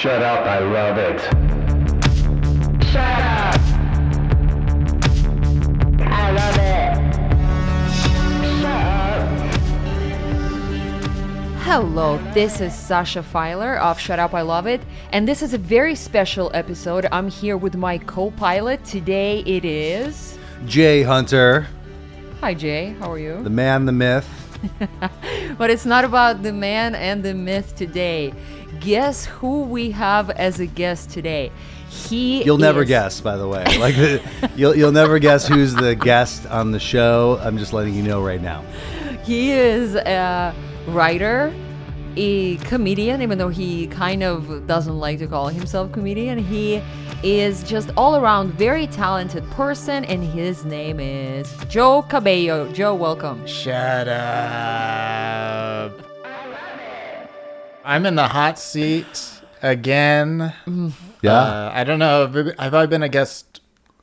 Shut up, I love it. Shut up! I love it. Shut up! Hello, this is Sasha Feiler of Shut Up, I Love It, and this is a very special episode. I'm here with my co-pilot. Today it is... Jay Hunter. Hi, Jay. How are you? The man, the myth. But it's not about the man and the myth today. Guess who we have as a guest today? You'll never guess, by the way. Like, you'll never guess who's the guest on the show. I'm just letting you know right now. He is a writer, a comedian, even though he kind of doesn't like to call himself comedian. He is just all around very talented person, and his name is Joe Cabello. Joe, welcome. Shut up. I'm in the hot seat again. Yeah. I don't know. Have I been a guest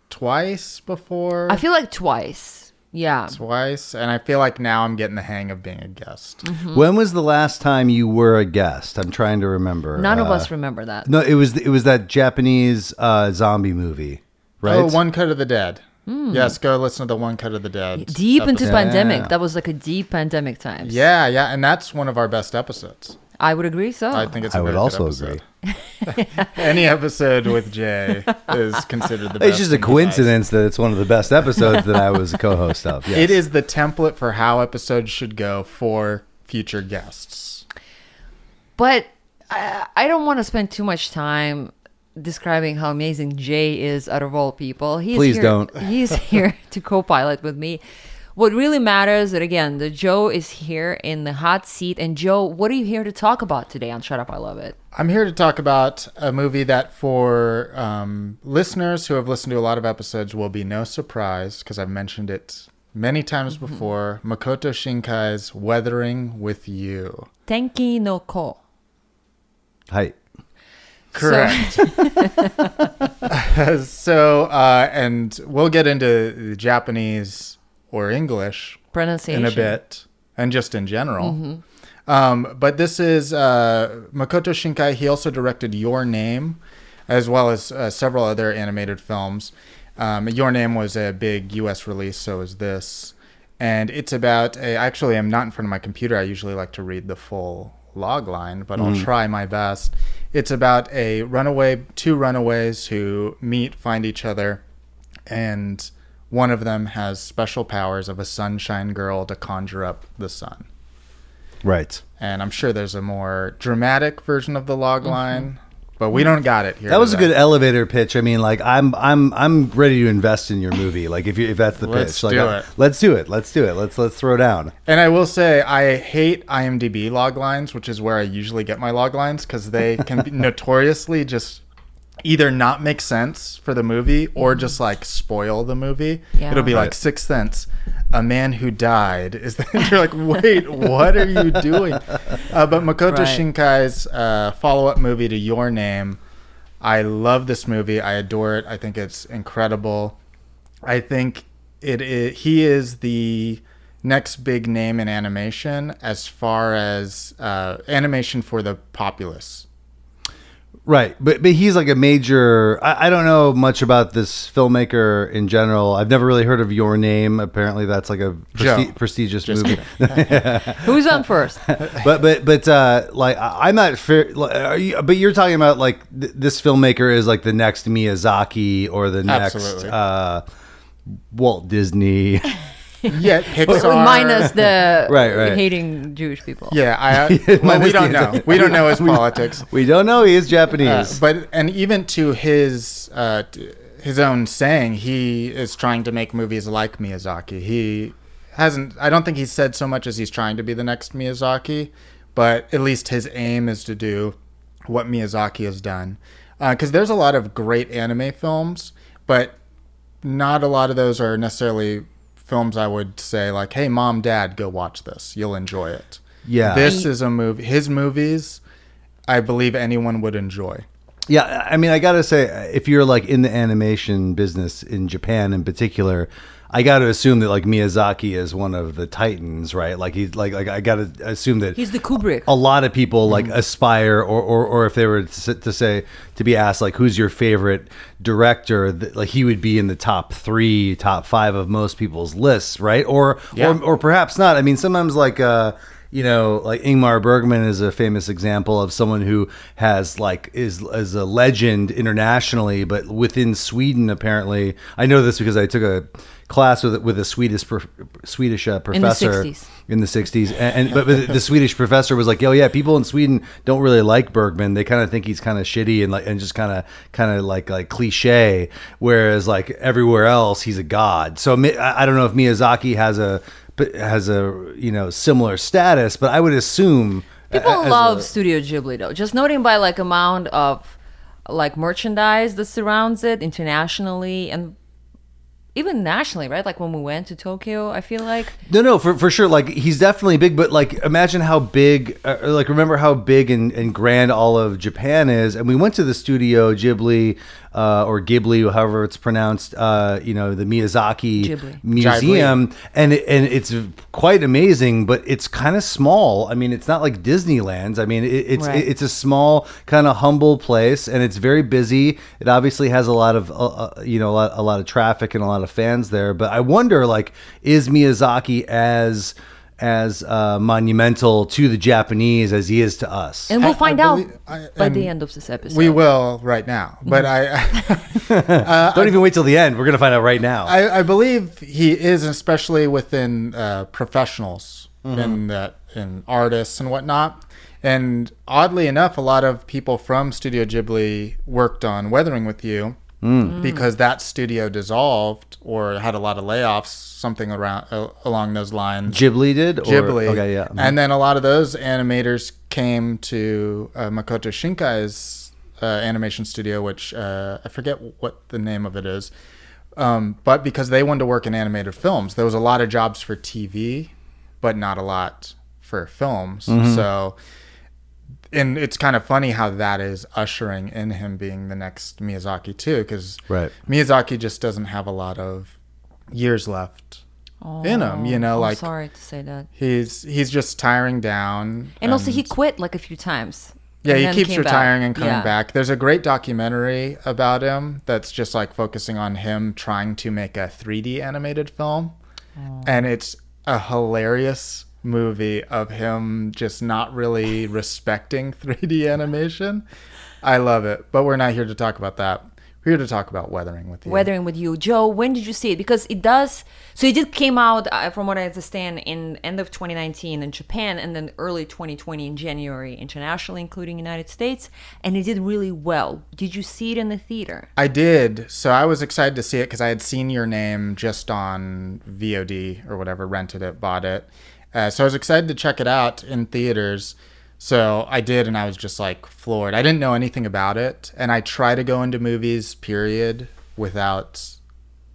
twice before? I feel like twice. Yeah. Twice. And I feel like now I'm getting the hang of being a guest. Mm-hmm. When was the last time you were a guest? I'm trying to remember. None of us remember that. No, it was that Japanese zombie movie, right? Oh, One Cut of the Dead. Mm. Yes, go listen to the One Cut of the Dead. Deep episode. Into pandemic. Yeah. That was like a deep pandemic time. Yeah, yeah. And that's one of our best episodes. I would agree so. I think it's a very good episode. I would also agree. Any episode with Jay is considered the best. It's just a coincidence that it's one of the best episodes that I was a co-host of. Yes. It is the template for how episodes should go for future guests. But I don't want to spend too much time describing how amazing Jay is out of all people. He's here to co-pilot with me. What really matters is, again, that Joe is here in the hot seat. And Joe, what are you here to talk about today on Shut Up, I Love It? I'm here to talk about a movie that for listeners who have listened to a lot of episodes will be no surprise, because I've mentioned it many times before, Makoto Shinkai's Weathering With You. Tenki no ko. Hi. Correct. So, and we'll get into the Japanese... or English pronunciation in a bit, and just in general. Mm-hmm. But this is Makoto Shinkai. He also directed Your Name, as well as several other animated films. Your Name was a big U.S. release, so is this. And it's about actually, I'm not in front of my computer. I usually like to read the full log line, but I'll try my best. It's about two runaways who meet, find each other, and... one of them has special powers of a sunshine girl to conjure up the sun. Right. And I'm sure there's a more dramatic version of the log line, but we don't got it here. That was a good elevator pitch. I mean, like I'm ready to invest in your movie. Like if that's the pitch, like let's do it. Let's throw down. And I will say I hate IMDb log lines, which is where I usually get my log lines, because they can be notoriously just either not make sense for the movie or just like spoil the movie. Yeah. It'll be like Sixth Sense, a man who died is that you're like, wait, what are you doing? But Makoto Shinkai's follow-up movie to Your Name, I love this movie. I adore it. I think it's incredible. I think he is the next big name in animation as far as animation for the populace. Right, but he's like a major... I don't know much about this filmmaker in general. I've never really heard of Your Name. Apparently, that's like a prestigious movie. Who's on first? But like I'm not fair. But you're talking about like this filmmaker is like the next Miyazaki or the next Walt Disney. Yeah, Pixar. Minus the hating Jewish people. Yeah, we don't know. We don't know his politics. We don't know he is Japanese. But even to his own saying, he is trying to make movies like Miyazaki. He hasn't. I don't think he's said so much as he's trying to be the next Miyazaki, but at least his aim is to do what Miyazaki has done. Because there's a lot of great anime films, but not a lot of those are necessarily films I would say like, hey, mom, dad, go watch this. You'll enjoy it. Yeah. This is a movie. His movies, I believe anyone would enjoy. Yeah, I mean, I gotta say, if you're like in the animation business in Japan in particular, I gotta assume that like Miyazaki is one of the titans, right? Like he's like I gotta assume that he's the Kubrick. A lot of people like aspire, or if they were to say to be asked like who's your favorite director, like he would be in the top 3, top 5 of most people's lists, right? Or perhaps not. I mean, sometimes like. You know, like Ingmar Bergman is a famous example of someone who has like is a legend internationally, but within Sweden apparently. I know this because I took a class with a Swedish professor in the 60s, but the Swedish professor was like, "Oh yeah, people in Sweden don't really like Bergman. They kind of think he's kind of shitty and like and just kind of like cliche. Whereas like everywhere else, he's a god." So I don't know if Miyazaki has a you know similar status, but I would assume people love Studio Ghibli though. Just noting by like amount of like merchandise that surrounds it internationally and even nationally, right? Like when we went to Tokyo, I feel like no, for sure. Like he's definitely big, but like imagine how big, like remember how big and grand all of Japan is. And we went to the Studio Ghibli or Ghibli, however it's pronounced. You know, the Miyazaki Ghibli. Museum, and it's quite amazing, but it's kind of small. I mean, it's not like Disneyland's. I mean, it's a small kind of humble place, and it's very busy. It obviously has a lot of a lot of traffic and a lot of fans there, but I wonder like is Miyazaki as monumental to the Japanese as he is to us? And we'll find out by the end of this episode. We will right now, but don't even wait till the end. We're gonna find out right now. I believe he is, especially within professionals and artists and whatnot. And oddly enough, a lot of people from Studio Ghibli worked on Weathering With You. Mm. Because that studio dissolved or had a lot of layoffs, something around along those lines. Ghibli did? Ghibli. Okay, yeah. And then a lot of those animators came to Makoto Shinkai's animation studio, which I forget what the name of it is. But because they wanted to work in animated films, there was a lot of jobs for TV, but not a lot for films. Mm-hmm. So... And it's kind of funny how that is ushering in him being the next Miyazaki too, because Miyazaki just doesn't have a lot of years left in him. You know, I'm sorry to say that he's just tiring down, and also he quit like a few times. Yeah, he keeps retiring and coming back. There's a great documentary about him that's just like focusing on him trying to make a 3D animated film, and it's a hilarious movie of him just not really respecting 3D animation. I love it, but we're not here to talk about that. We're here to talk about Weathering With You. Weathering With You, Joe. When did you see it? Because it does. So it did came out, from what I understand, in end of 2019 in Japan, and then early 2020 in January internationally, including United States. And it did really well. Did you see it in the theater? I did. So I was excited to see it because I had seen Your Name just on VOD or whatever, rented it, bought it. So I was excited to check it out in theaters. So I did, and I was just like floored. I didn't know anything about it. And I try to go into movies, period, without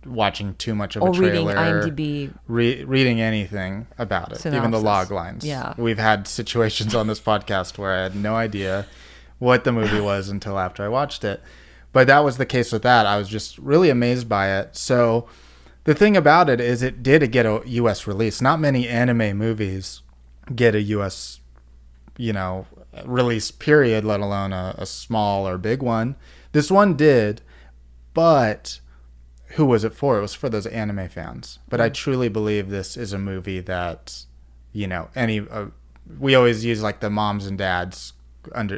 watching too much of a trailer. Or reading IMDb. Reading anything about it, synopsis. Even the log lines. Yeah. We've had situations on this podcast where I had no idea what the movie was until after I watched it. But that was the case with that. I was just really amazed by it. So... The thing about it is it did get a U.S. release. Not many anime movies get a U.S., release period, let alone a small or big one. This one did, but who was it for? It was for those anime fans. But I truly believe this is a movie that, we always use like the moms and dads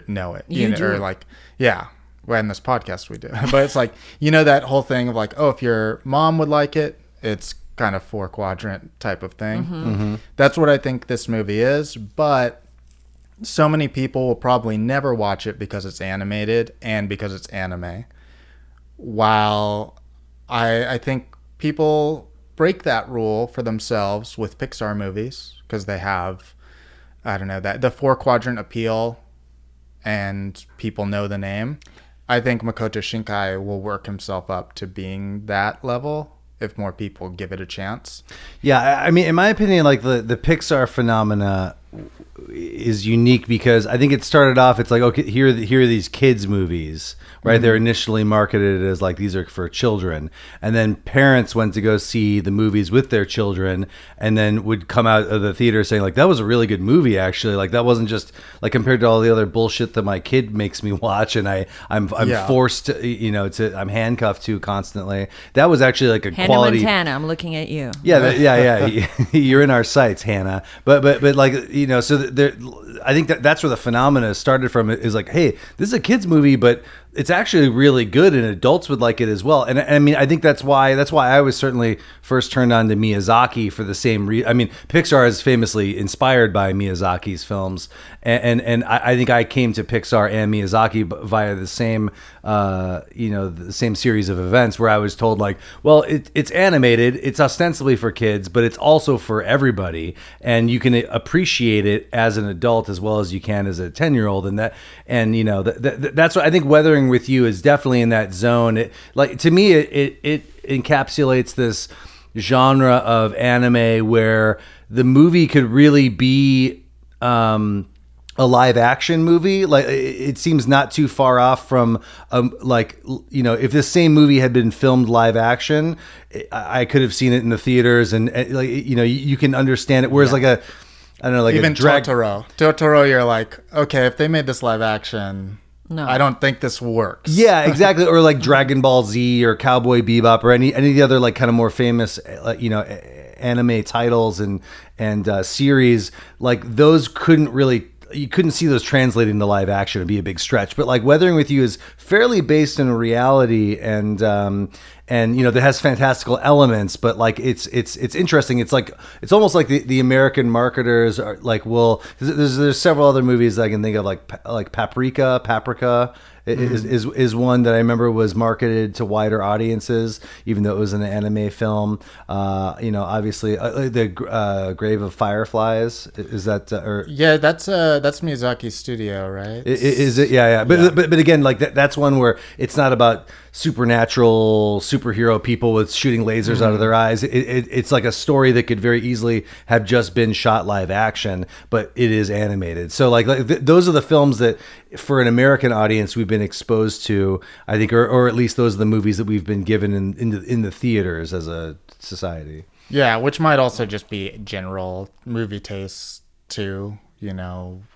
know it. You do. Or like, yeah. Well, in this podcast we do. But it's like, that whole thing of like, oh, if your mom would like it, it's kind of 4-quadrant type of thing. Mm-hmm. Mm-hmm. That's what I think this movie is. But so many people will probably never watch it because it's animated and because it's anime. While I think people break that rule for themselves with Pixar movies because they have, the 4-quadrant appeal and people know the name. I think Makoto Shinkai will work himself up to being that level if more people give it a chance. Yeah, I mean, in my opinion, like the Pixar phenomena is unique because I think it started off, it's like, okay, here are these kids movies, right? Mm-hmm. They're initially marketed as like, these are for children. And then parents went to go see the movies with their children and then would come out of the theater saying like, that was a really good movie, actually. Like that wasn't just like compared to all the other bullshit that my kid makes me watch. And I'm yeah. forced to, you know, to, I'm handcuffed to constantly. That was actually like a Hannah quality. Montana, I'm looking at you. Yeah. Yeah. You're in our sights, Hannah. But like, you know, so there, I think that's where the phenomena started from, is like, hey, this is a kid's movie, but it's actually really good and adults would like it as well. And I mean, I think that's why I was certainly first turned on to Miyazaki for the same reason. I mean, Pixar is famously inspired by Miyazaki's films. And I think I came to Pixar and Miyazaki via the same, the same series of events where I was told like, well, it's animated, it's ostensibly for kids, but it's also for everybody. And you can appreciate it as an adult as well as you can as a 10-year-old. That's what I think Weathering With You is definitely in that zone. It encapsulates this genre of anime where the movie could really be a live action movie. Like it seems not too far off from if this same movie had been filmed live action, I could have seen it in the theaters and you can understand it. Whereas Totoro, you're like, okay, if they made this live action, no, I don't think this works. Yeah, exactly. Or like Dragon Ball Z or Cowboy Bebop or any of the other like kind of more famous anime titles and series, like those you couldn't see those translating to live action. It'd be a big stretch. But like Weathering With You is fairly based in reality and that has fantastical elements, but like it's interesting. It's like, it's almost like the American marketers are like, well, there's several other movies that I can think of, like Paprika is one that I remember was marketed to wider audiences, even though it was an anime film. The Grave of Fireflies is that, that's Miyazaki's studio, right? Is it? Yeah. But again, like that's one where it's not about supernatural superhero people with shooting lasers out of their eyes. It's like a story that could very easily have just been shot live action, but it is animated. So those are the films that for an American audience we've been exposed to, I think, or at least those are the movies that we've been given in the theaters as a society. Yeah, which might also just be general movie tastes too,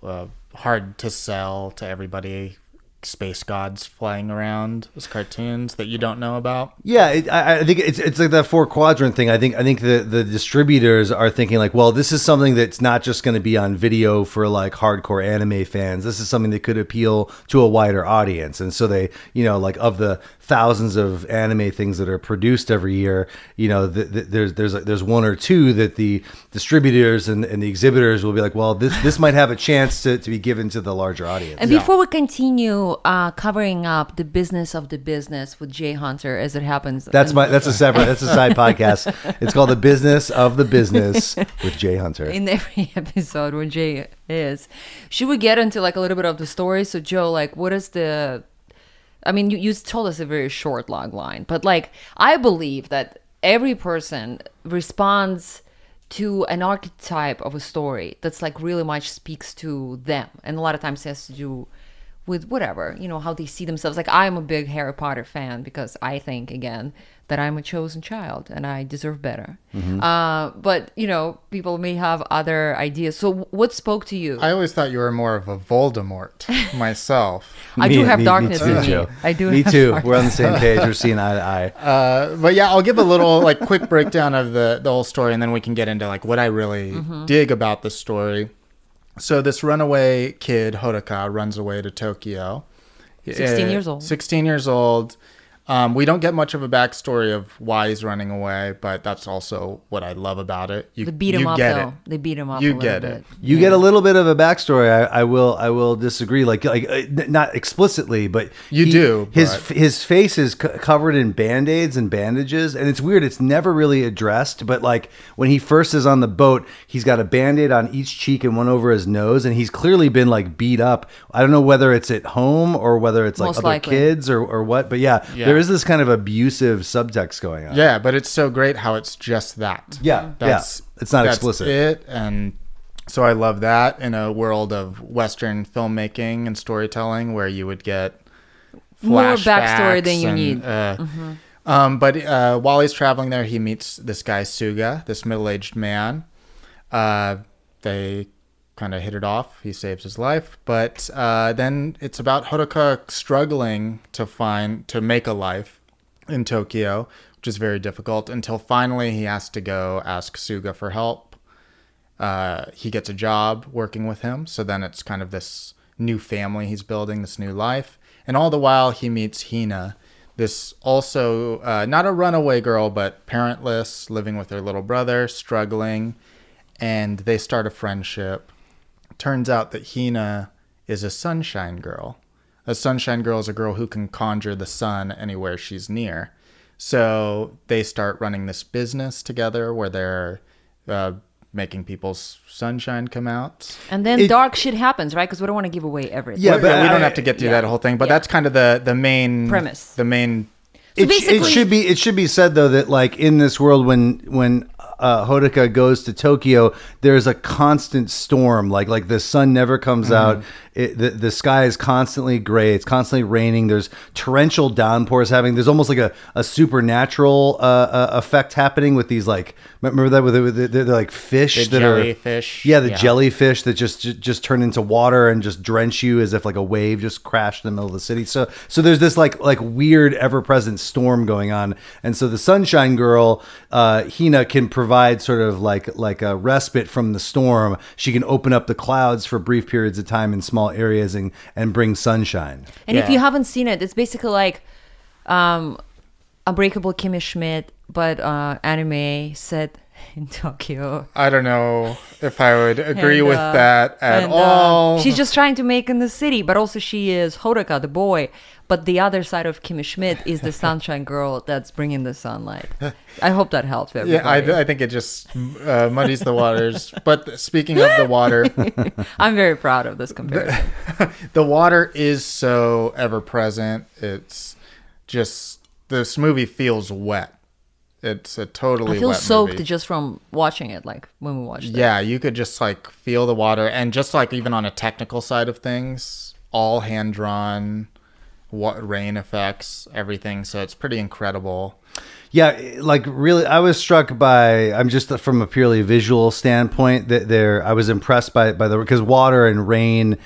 hard to sell to everybody. Space gods flying around as cartoons that you don't know about. Yeah, I think it's like that 4-quadrant thing. I think the distributors are thinking like, well, this is something that's not just going to be on video for like hardcore anime fans. This is something that could appeal to a wider audience. And so they, of the thousands of anime things that are produced every year, there's one or two that the distributors and the exhibitors will be like, well, this might have a chance to be given to the larger audience. And before we continue covering up the business of the business with Jay Hunter as it happens. That's a side podcast. It's called The Business of the Business with Jay Hunter. In every episode where Jay is. Should we get into like a little bit of the story? So Joe, like what is the, I mean, you told us a very short long line, but like I believe that every person responds to an archetype of a story that's like really much speaks to them. And a lot of times it has to do with whatever, how they see themselves. Like I'm a big Harry Potter fan because I think, again, that I'm a chosen child and I deserve better. Mm-hmm. But people may have other ideas. So what spoke to you? I always thought you were more of a Voldemort myself. I do have darkness in me. Darkness. We're on the same page. We're seeing eye to eye. But yeah, I'll give a little like quick breakdown of the whole story and then we can get into like what I really dig about the story. So this runaway kid, Hodaka, runs away to Tokyo. 16 years old. We don't get much of a backstory of why he's running away, but that's also what I love about it. They beat him up. You get it. You get a little bit of a backstory. I will disagree. Like not explicitly, but you do. His face is covered in band-aids and bandages, and it's weird. It's never really addressed. But like when he first is on the boat, he's got a band-aid on each cheek and one over his nose, and he's clearly been like beat up. I don't know whether it's at home or whether it's like other kids or what. But yeah. There is this kind of abusive subtext going on. Yeah, but it's so great how it's just that. Yeah, it's not explicit. It, and So I love that in a world of Western filmmaking and storytelling where you would get more backstory than you need. Mm-hmm. But while he's traveling there, he meets this guy, Suga, this middle-aged man. They kind of hit it off. He saves his life. But then it's about Hodaka struggling to make a life in Tokyo, which is very difficult, until finally he has to go ask Suga for help. He gets a job working with him. So then it's kind of this new family he's building, this new life. And all the while he meets Hina. This also, not a runaway girl, but parentless, living with her little brother, struggling, and they start a friendship. Turns out that Hina is a sunshine girl. A sunshine girl is a girl who can conjure the sun anywhere she's near. So they start running this business together where they're making people's sunshine come out. And then dark shit happens, right? Because we don't want to give away everything. Yeah, but we don't have to get through that whole thing. But that's kind of the main premise. The main. So it should be said though that like in this world when Hodaka goes to Tokyo, there's a constant storm. Like the sun never comes out. The sky is constantly gray. It's constantly raining. There's torrential downpours happening. There's almost like a supernatural effect happening with these like, remember that with they're like fish, the jellyfish. Yeah, the jellyfish that just turn into water and just drench you as if like a wave just crashed in the middle of the city. So there's this like weird ever-present storm going on. And so the sunshine girl, Hina, can provide sort of like a respite from the storm. She can open up the clouds for brief periods of time in small areas and bring sunshine. And if you haven't seen it, it's basically like Unbreakable Kimmy Schmidt, but anime set in Tokyo. I don't know if I would agree with that at all. She's just trying to make in the city, but also she is Hodaka, the boy. But the other side of Kimmy Schmidt is the sunshine girl that's bringing the sunlight. I hope that helps everybody. Yeah, I think it just muddies the waters. But speaking of the water... I'm very proud of this comparison. The water is so ever-present. It's just... This movie feels wet. It's a totally wet movie. I feel soaked just from watching it, like when we watched it. Yeah, you could just like feel the water. And just like even on a technical side of things, all hand-drawn... rain effects, everything. So it's pretty incredible. Yeah, like really, I was struck by. I'm just from a purely visual standpoint that I was impressed by because water and rain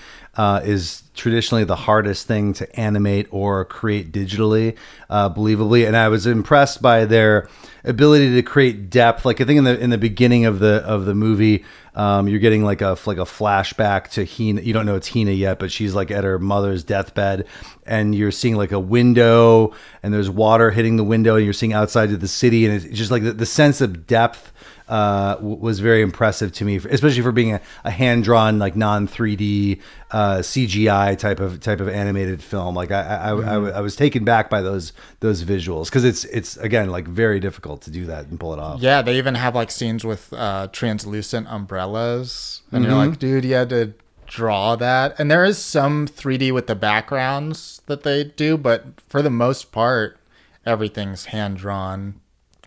is traditionally the hardest thing to animate or create digitally, believably. And I was impressed by their ability to create depth. Like I think in the beginning of the movie, you're getting like a flashback to Hina. You don't know it's Hina yet, but she's like at her mother's deathbed, and you're seeing like a window, and there's water hitting the window, and you're seeing outside of the city, and it's just like the sense of depth. Was very impressive to me, especially for being a hand-drawn, like non-3D CGI type of animated film. Like I was taken back by those visuals because it's again like very difficult to do that and pull it off. Yeah, they even have like scenes with translucent umbrellas, and you're like, dude, you had to draw that. And there is some 3D with the backgrounds that they do, but for the most part, everything's hand-drawn.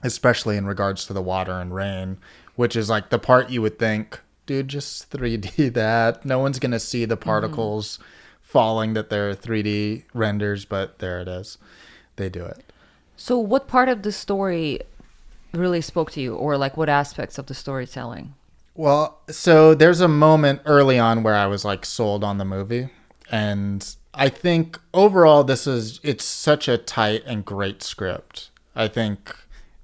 Especially in regards to the water and rain, which is like the part you would think, dude, just 3D that. No one's going to see the particles falling that they're 3D renders, but there it is. They do it. So what part of the story really spoke to you, or like what aspects of the storytelling? Well, so there's a moment early on where I was like sold on the movie. And I think overall, it's such a tight and great script. I think...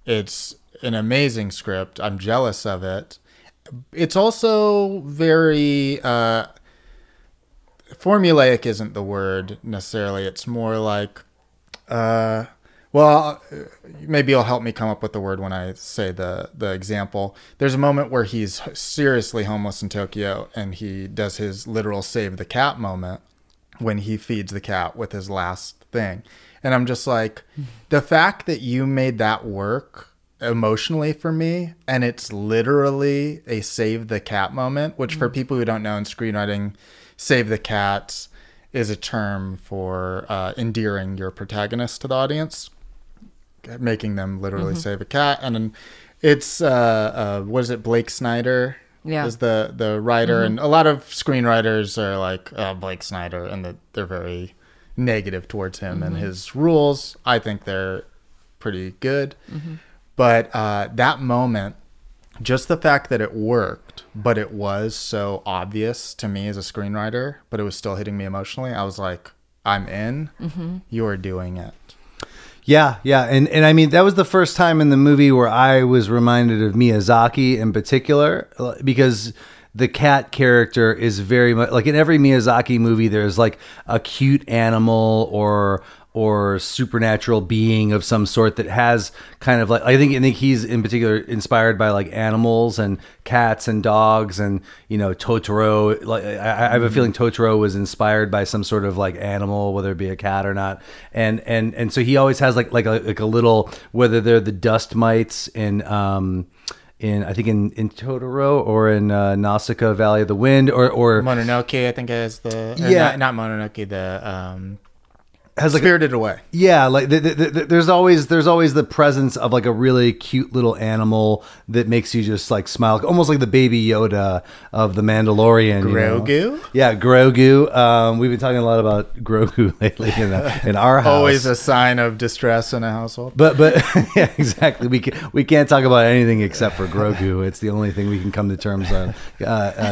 It's an amazing script. I'm jealous of it. It's also very formulaic isn't the word necessarily. It's more like, well, maybe you'll help me come up with the word when I say the example. There's a moment where he's seriously homeless in Tokyo and he does his literal save the cat moment when he feeds the cat with his last thing. And I'm just like, the fact that you made that work emotionally for me, and it's literally a save the cat moment, which for people who don't know in screenwriting, save the cat is a term for endearing your protagonist to the audience, making them literally save a cat. And it's, what is it, Blake Snyder Yeah. Is the writer, mm-hmm. and a lot of screenwriters are like Blake Snyder, and they're very negative towards him, mm-hmm. and his rules. I think they're pretty good, mm-hmm. but that moment, just the fact that it worked, but it was so obvious to me as a screenwriter, but it was still hitting me emotionally. I was like, I'm in. Mm-hmm. You're doing it. Yeah. And I mean, that was the first time in the movie where I was reminded of Miyazaki in particular, because the cat character is very much like in every Miyazaki movie, there's like a cute animal or supernatural being of some sort that has kind of like, I think he's in particular inspired by like animals and cats and dogs and, you know, Totoro. Like I have a feeling Totoro was inspired by some sort of like animal, whether it be a cat or not. And so he always has like a little, whether they're the dust mites in Totoro or in Nausicaä Valley of the Wind or Mononoke, I think is has like Spirited Away. Yeah, like there's always the presence of like a really cute little animal that makes you just like smile, almost like the baby Yoda of the Mandalorian. Grogu. You know? Yeah, Grogu. We've been talking a lot about Grogu lately in our house. Always a sign of distress in a household. But yeah, exactly. We can't talk about anything except for Grogu. It's the only thing we can come to terms on.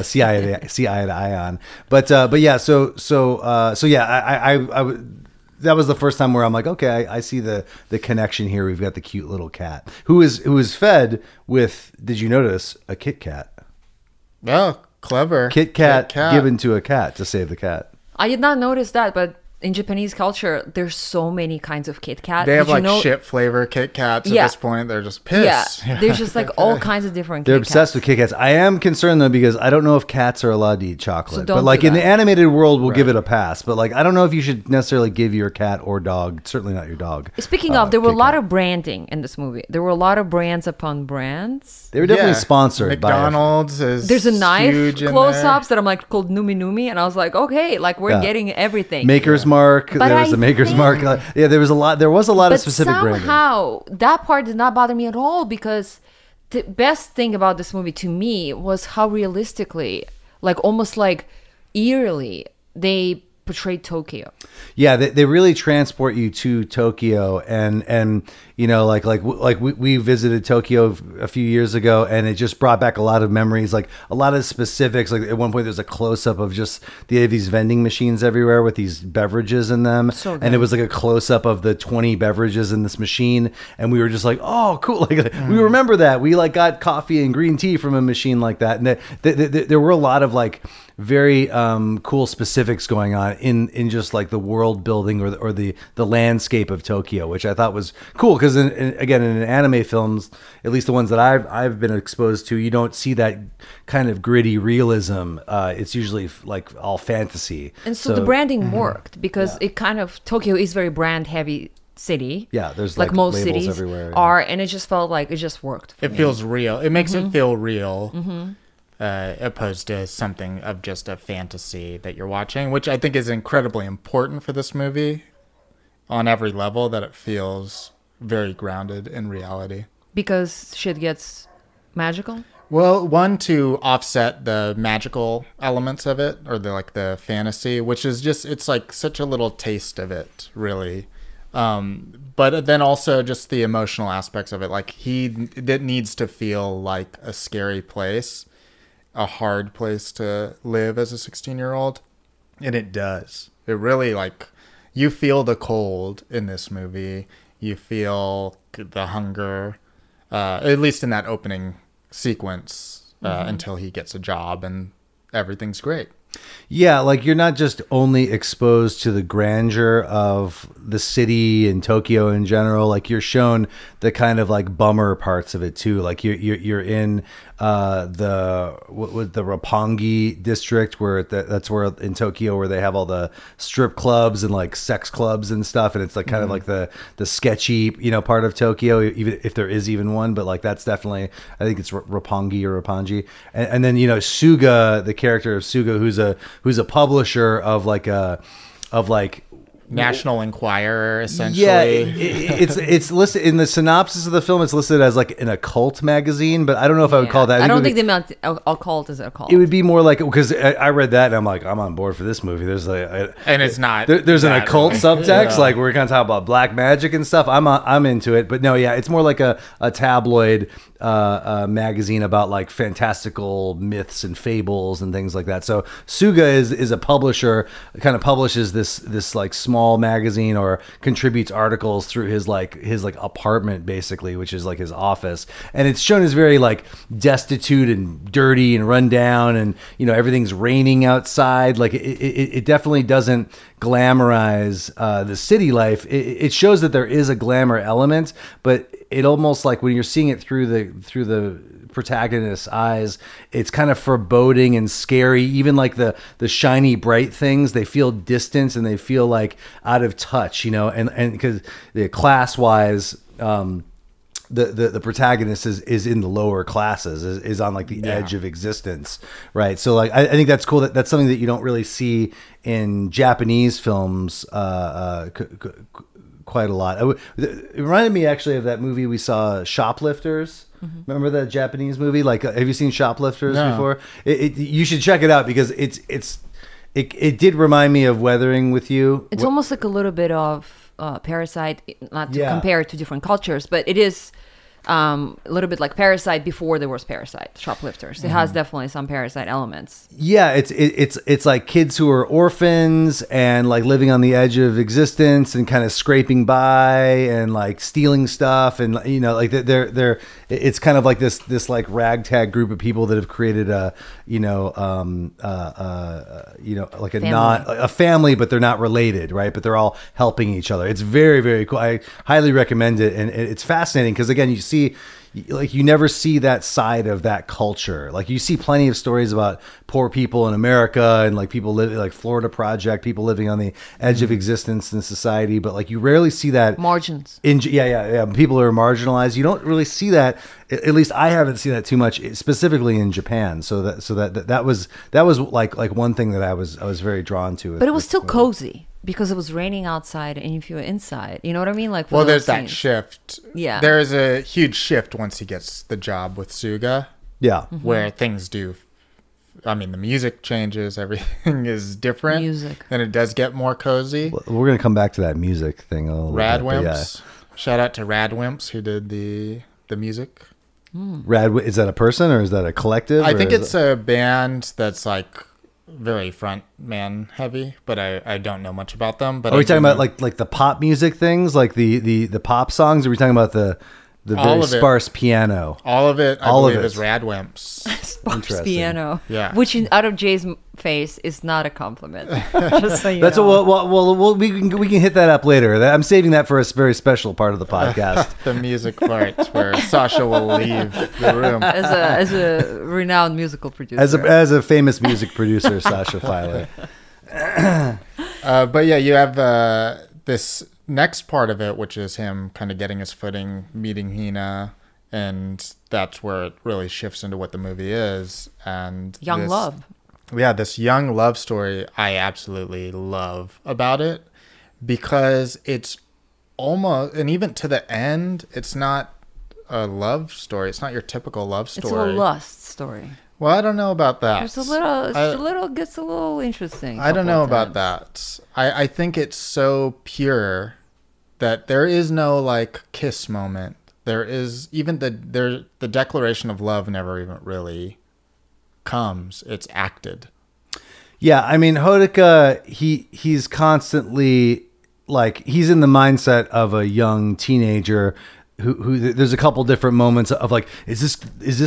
See eye to eye on. But yeah. So yeah. I that was the first time where I'm like, okay, I see the connection here. We've got the cute little cat who is fed with, did you notice, a Kit Kat? Oh, clever. Kit Kat given to a cat to save the cat. I did not notice that, but in Japanese culture, there's so many kinds of Kit Kat. They have shit flavor Kit Kats at this point. They're just pissed. Yeah. There's just like all kinds of different Kit Kats. They're obsessed with Kit Kats. I am concerned though, because I don't know if cats are allowed to eat chocolate. So but like in the animated world, we'll give it a pass. But like, I don't know if you should necessarily give your cat or dog, certainly not your dog. Speaking of, there were a lot of branding in this movie. There were a lot of brands upon brands. They were definitely sponsored. McDonald's by there's a knife close-ups that I'm like called Numi Numi. And I was like, okay, like we're getting everything. Maker's Mark, but there was a Maker's Mark. Yeah, there was a lot of specific branding. Somehow that part did not bother me at all, because the best thing about this movie to me was how realistically, like almost like eerily, they portrayed Tokyo. Yeah, they really transport you to Tokyo, and you know, like we visited Tokyo a few years ago, and it just brought back a lot of memories, like a lot of specifics. Like at one point, there's a close up of just these vending machines everywhere with these beverages in them, so good. And it was like a close up of the 20 beverages in this machine, and we were just like, oh, cool! Like we remember that we like got coffee and green tea from a machine like that, and there were a lot of like very cool specifics going on in just like the world building or the landscape of Tokyo, which I thought was cool, because in anime films, at least the ones that I've been exposed to, you don't see that kind of gritty realism. It's usually like all fantasy, and so the branding worked, because it kind of, Tokyo is very brand heavy city. Yeah, there's like most cities everywhere are, and it just felt like it just worked. It feels real. It makes it feel real. Mm-hmm. Opposed to something of just a fantasy that you're watching, which I think is incredibly important for this movie on every level, that it feels very grounded in reality. Because shit gets magical? Well, one, to offset the magical elements of it, or the fantasy, which is just, it's like such a little taste of it, really. But then also just the emotional aspects of it. Like it needs to feel like a scary place, a hard place to live as a 16-year-old, and it does. It really, like, you feel the cold in this movie. You feel the hunger, at least in that opening sequence, until he gets a job and everything's great. Yeah, like you're not just only exposed to the grandeur of the city and Tokyo in general. Like you're shown the kind of like bummer parts of it too. Like you're in the Roppongi district, where that's where in Tokyo where they have all the strip clubs and like sex clubs and stuff, and it's like kind of like the sketchy, you know, part of Tokyo, even if there is even one. But like that's definitely, I think it's Roppongi, and then, you know, Suga, the character of Suga, who's a publisher of like National Enquirer, essentially. Yeah, it's listed in the synopsis of the film. It's listed as like an occult magazine, but I don't know if I would call that. I don't think the occult is occult. It would be more like, because I read that and I'm like, I'm on board for this movie. There's like, and it's not. There's an occult subtext, like we're gonna talk about black magic and stuff. I'm into it, but no, yeah, it's more like a tabloid magazine about like fantastical myths and fables and things like that. So Suga is a publisher, kind of publishes this like small magazine, or contributes articles through his apartment, basically, which is like his office. And it's shown as very like destitute and dirty and run down, and you know, everything's raining outside. Like it definitely doesn't glamorize the city life. It shows that there is a glamour element, but it almost, like when you're seeing it through the protagonist's eyes, it's kind of foreboding and scary. Even like the shiny bright things, they feel distant and they feel like out of touch, you know, and because the class wise, the protagonist is in the lower classes, is on like the edge of existence, right? So like I think that's cool. That's something that you don't really see in Japanese films quite a lot. It reminded me actually of that movie we saw, Shoplifters. Mm-hmm. Remember that Japanese movie? Like, have you seen Shoplifters before? You should check it out, because it did remind me of Weathering With You. It's almost like a little bit of Parasite, not to compare it to different cultures, but it is a little bit like Parasite before there was Parasite. Shoplifters, it has definitely some Parasite elements. Yeah, it's like kids who are orphans and like living on the edge of existence and kind of scraping by and like stealing stuff, and you know, like they're it's kind of like this like ragtag group of people that have created like a family. not a family, but they're not related, right? But they're all helping each other. It's very, very cool. I highly recommend it, and it's fascinating because again, you see, like, you never see that side of that culture. Like, you see plenty of stories about poor people in America and like people living, like Florida Project, people living on the edge of existence in society, but like you rarely see that margins. People who are marginalized. You don't really see that. At least I haven't seen that too much, specifically in Japan. So that was like one thing that I was very drawn to. But it was still cozy, because it was raining outside, and if you were inside, you know what I mean? Like, well, there's that shift. Yeah, there is a huge shift once he gets the job with Suga. Yeah, where things do. I mean, the music changes. Everything is different. Music, and it does get more cozy. We're gonna come back to that music thing a little bit. Radwimps. Yeah. Shout out to Radwimps, who did the music. Rad, is that a person or is that a collective? I think it's a band that's like very front man heavy, but I don't know much about them. But are we talking about like the pop music things, like the pop songs? Are we talking about the very sparse piano? All of it, I believe, is Radwimps. Sparse piano, yeah. Which out of Jay's face is not a compliment. Just so you know. Well, we can hit that up later. I'm saving that for a very special part of the podcast, the music part where Sasha will leave the room as a renowned musical producer, as a famous music producer, Sasha Feiler. But yeah, you have this next part of it, which is him kind of getting his footing, meeting Hina. And that's where it really shifts into what the movie is. And young love. Yeah, this young love story I absolutely love about it, because it's almost, and even to the end, it's not a love story. It's not your typical love story. It's a lust story. Well, I don't know about that. It gets a little interesting. I don't know about that. I think it's so pure that there is no like kiss moment. There is even the declaration of love never even really comes. It's acted. Yeah, I mean, Hodaka, he's constantly like, he's in the mindset of a young teenager who there's a couple different moments of like, is this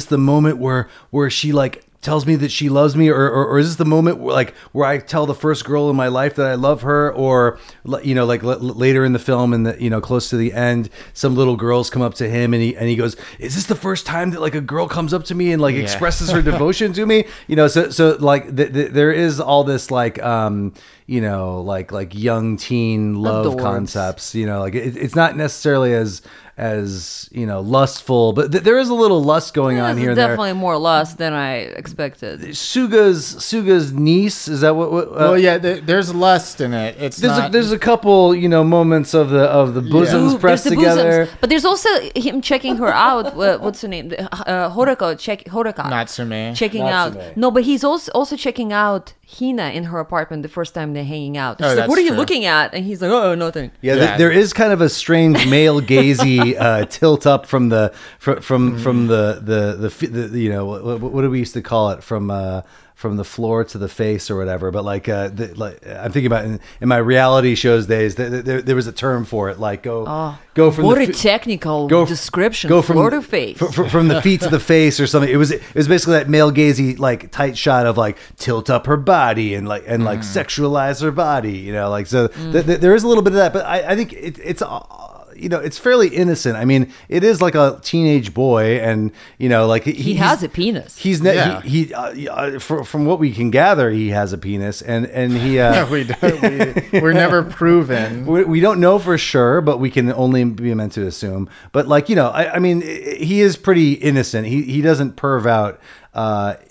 the moment where she like tells me that she loves me, or is this the moment where I tell the first girl in my life that I love her? Or, you know, like later in the film, and you know, close to the end, some little girls come up to him and he goes, is this the first time that like a girl comes up to me and like expresses her devotion to me? You know, so like there is all this like, you know, like young teen love Adorbs. Concepts, you know, like it's not necessarily as you know, lustful, but there is a little lust going on here. Definitely and there. More lust than I expected. Suga's niece, is that what? Well, yeah, there's lust in it. There's a couple, you know, moments of the bosoms pressed together. Bosoms. But there's also him checking her out. What's her name? Hodaka. Natsumi. Checking Natsumi. Out. No, but he's also checking out Hina in her apartment the first time they're hanging out. She's like, "What are you looking at?" And he's like, "Oh, nothing." Yeah, yeah. There is kind of a strange male gazy tilt up from the you know, what do we used to call it, from the floor to the face or whatever. But like I'm thinking about in my reality shows days, there was a term for it. Like go from what the a technical go, description. Go from floor to face, from the feet to the face or something. It was basically that male gazy, like tight shot of like tilt up her body and sexualize her body. You know, like so there is a little bit of that, but I think it's. You know, it's fairly innocent. I mean, it is like a teenage boy, and you know, like he has a penis. From what we can gather, he has a penis, and he. No, we don't. We're never proven. We don't know for sure, but we can only be meant to assume. But like, you know, I mean, he is pretty innocent. He doesn't perv out.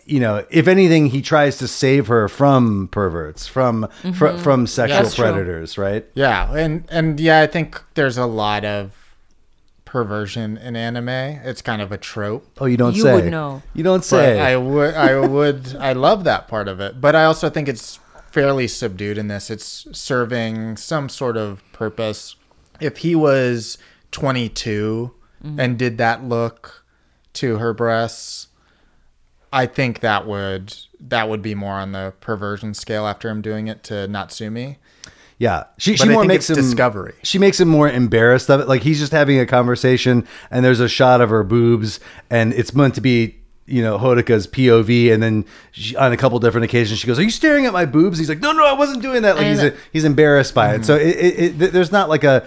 You know, if anything, he tries to save her from perverts, from sexual predators, true. Right? Yeah, and yeah, I think there's a lot of perversion in anime. It's kind of a trope. Oh, you would know. You don't say. But I would. I love that part of it, but I also think it's fairly subdued in this. It's serving some sort of purpose. If he was 22 and did that look to her breasts, I think that would be more on the perversion scale after him doing it to Natsumi. Yeah, she more makes him discovery. She makes him more embarrassed of it. Like he's just having a conversation, and there's a shot of her boobs, and it's meant to be, you know, Hodaka's POV, and then she, on a couple different occasions, she goes, "Are you staring at my boobs?" He's like, "No, I wasn't doing that." Like he's embarrassed by it. So it there's not like a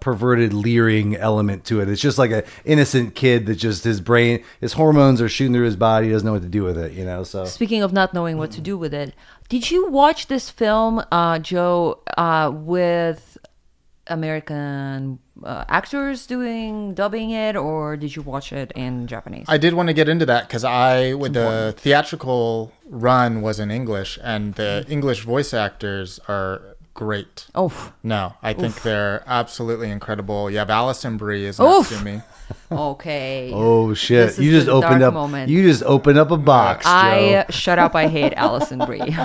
perverted leering element to it. It's just like an innocent kid that just his hormones are shooting through his body. He doesn't know what to do with it, you know. So speaking of not knowing what to do with it, did you watch this film, Joe, with American actors dubbing it, or did you watch it in Japanese? I did want to get into that because the theatrical run was in English, and the English voice actors are great. Oh no, I think they're absolutely incredible. You have Allison Brie as Natsumi. Okay. Oh shit! You just opened up. Moment. You just opened up a box. Shut up! I hate Allison Brie.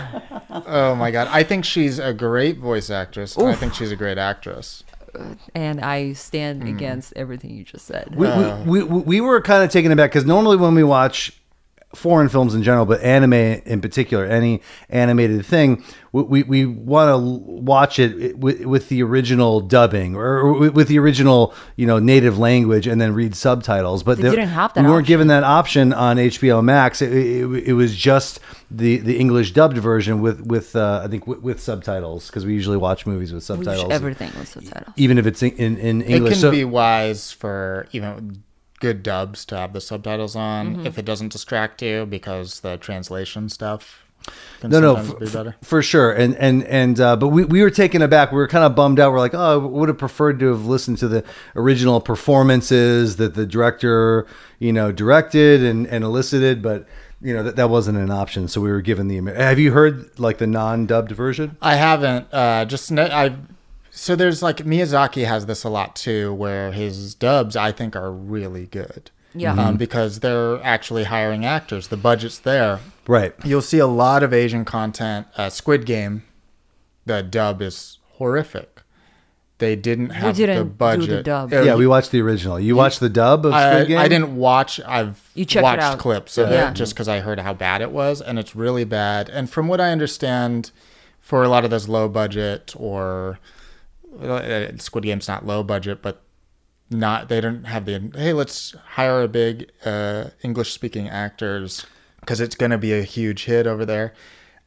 Oh my god! I think she's a great voice actress. I think she's a great actress. And I stand against everything you just said. We were kind of taken aback because normally when we watch foreign films in general, but anime in particular, any animated thing, we want to watch it with the original dubbing or with the original, you know, native language, and then read subtitles. But they didn't have that. We weren't given that option on HBO Max. It was just the English dubbed version with I think with subtitles, because we usually watch movies with subtitles. Everything with subtitles, even if it's in English. It can be wise for even good dubs to have the subtitles on if it doesn't distract you, because the translation stuff can sometimes be better. For sure. And but we were taken aback. We were kind of bummed out. We're like, oh, I would have preferred to have listened to the original performances that the director, you know, directed and elicited, but you know, that wasn't an option. So we were given the... Have you heard like the non-dubbed version? I haven't. So there's like Miyazaki has this a lot too, where his dubs I think are really good. Yeah. Because they're actually hiring actors. The budget's there. Right. You'll see a lot of Asian content. Squid Game, the dub is horrific. They didn't have the budget. Do the dub. Yeah, we watched the original. You watched the dub of Squid Game? I didn't watch. I've watched clips of it just because I heard how bad it was, and it's really bad. And from what I understand, for a lot of those low budget or... Squid Game's not low budget, but they don't have the hey, let's hire a big English speaking actors because it's going to be a huge hit over there.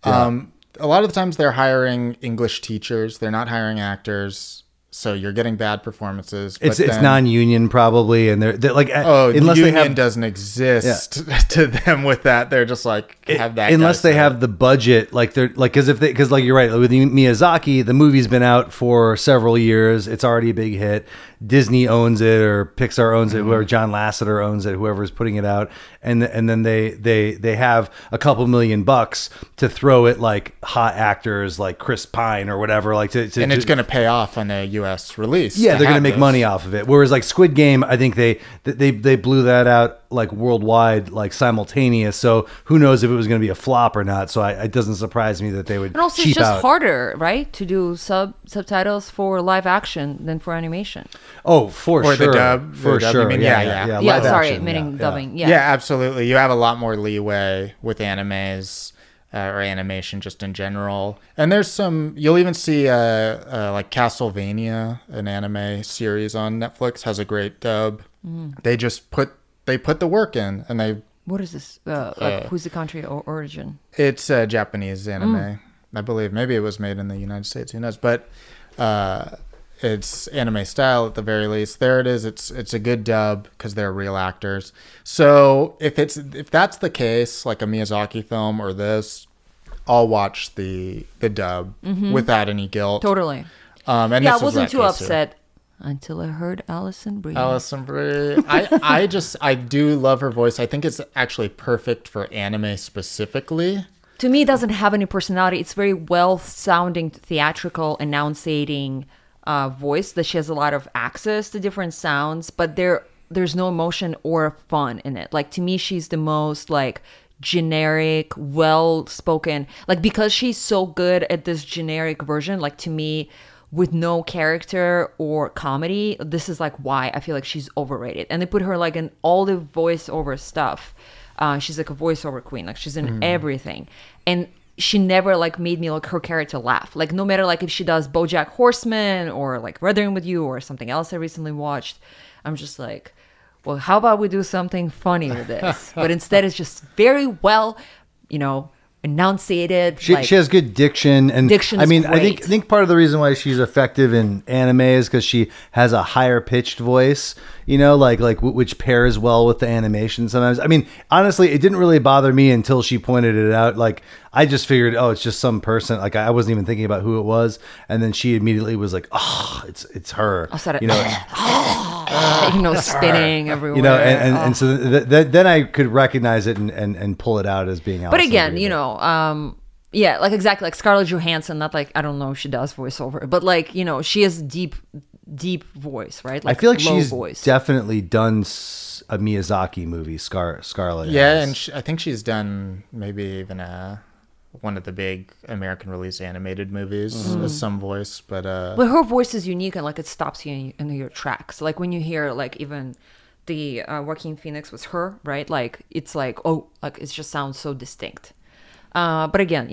Yeah. A lot of the times they're hiring English teachers, they're not hiring actors. So you're getting bad performances. But it's non-union probably, and they're like, unless the union doesn't exist to them with that, they're just like have that. Unless they have the budget, like they're like because you're right with Miyazaki, the movie's been out for several years. It's already a big hit. Disney owns it, or Pixar owns it, whoever John Lasseter owns it, whoever's putting it out, and then they have a couple $1,000,000 to throw at like hot actors like Chris Pine or whatever, like and it's going to pay off on a U.S. release. Yeah, they're going to make money off of it. Whereas like Squid Game, I think they blew that out like worldwide, like simultaneous. So who knows if it was going to be a flop or not? So it doesn't surprise me that they would. And also, cheap it's just out. Harder, right, to do subtitles for live action than for animation. Oh, for sure. Or the dub. For sure. I mean, yeah. Yeah, sorry, meaning dubbing. Yeah. Yeah, absolutely. You have a lot more leeway with animes or animation just in general. And there's some, you'll even see like Castlevania, an anime series on Netflix, has a great dub. Mm. They just put the work in and they... What is this? Who's the country or origin? It's a Japanese anime, I believe. Maybe it was made in the United States. Who knows? But... it's anime style at the very least. There it is. It's a good dub because they're real actors. So if that's the case, like a Miyazaki film or this, I'll watch the dub without any guilt. Totally. And yeah, I wasn't too upset until I heard Allison Brie. I do love her voice. I think it's actually perfect for anime specifically. To me, it doesn't have any personality. It's very well sounding, theatrical, enunciating. Voice that she has a lot of access to different sounds, but there's no emotion or fun in it. Like to me, she's the most like generic, well spoken. Like because she's so good at this generic version, like to me, with no character or comedy, this is like why I feel like she's overrated. And they put her like in all the voiceover stuff. She's like a voiceover queen. Like she's in everything. And she never like made me like her character laugh. Like no matter like if she does BoJack Horseman or like Weathering With You or something else I recently watched, I'm just like, well, how about we do something funny with this? But instead, it's just very well, enunciated. She has good diction, and diction. I mean, great. I think part of the reason why she's effective in anime is because she has a higher pitched voice. Which pairs well with the animation sometimes. I mean, honestly, it didn't really bother me until she pointed it out. Like I just figured, oh, it's just some person. Like I wasn't even thinking about who it was, and then she immediately was like, oh, it's her. I started, spinning her. Everywhere. And so then I could recognize it and pull it out as being. But again, yeah, like exactly like Scarlett Johansson. Not like I don't know if she does voiceover, but like she has deep voice, right? Like I feel like she's definitely done a Miyazaki movie, Scarlett. Yeah, and I think she's done maybe even one of the big American release animated movies with some voice, but her voice is unique and like it stops you in your tracks. Like when you hear like even the Joaquin Phoenix was her, right? Like it's like it just sounds so distinct. But again,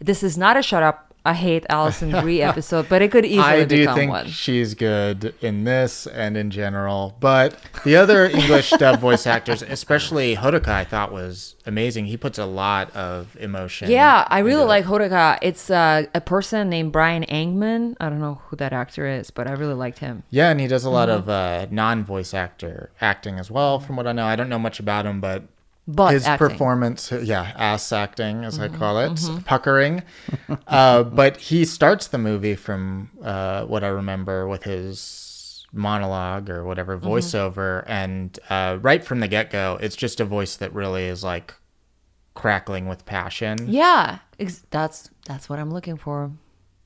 this is not a shut up. I hate Allison Brie episode, but it could easily become one. I do think she's good in this and in general. But the other English dub voice actors, especially Hodaka, I thought was amazing. He puts a lot of emotion. Yeah, I really like Hodaka. It's a person named Brian Engman. I don't know who that actor is, but I really liked him. Yeah, and he does a lot of non-voice acting as well, from what I know. I don't know much about him, but his acting. Performance, ass acting, as I call it, puckering. But he starts the movie from what I remember with his monologue or whatever voiceover. And right from the get-go, it's just a voice that really is like crackling with passion. Yeah, that's what I'm looking for.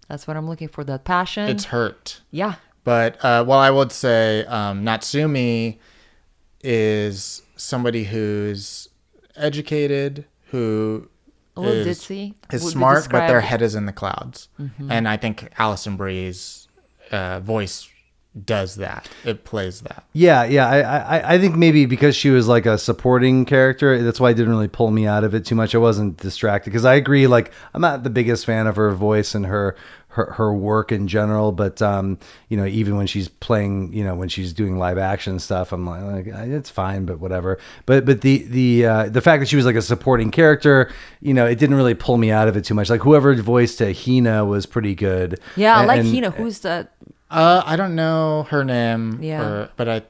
That's what I'm looking for, that passion. It's hurt. Yeah. But I would say Natsumi is somebody who's educated, who is smart, but their head is in the clouds. And I think Allison Brie's voice does that. It plays that. Yeah. I think maybe because she was like a supporting character, that's why it didn't really pull me out of it too much. I wasn't distracted because I agree. Like I'm not the biggest fan of her voice and her work in general, but even when she's playing, when she's doing live action stuff, I'm like it's fine, but whatever. But the fact that she was like a supporting character, it didn't really pull me out of it too much. Like whoever voiced Hina was pretty good. Yeah, I like Hina. Who's the I don't know her name. Yeah. But I...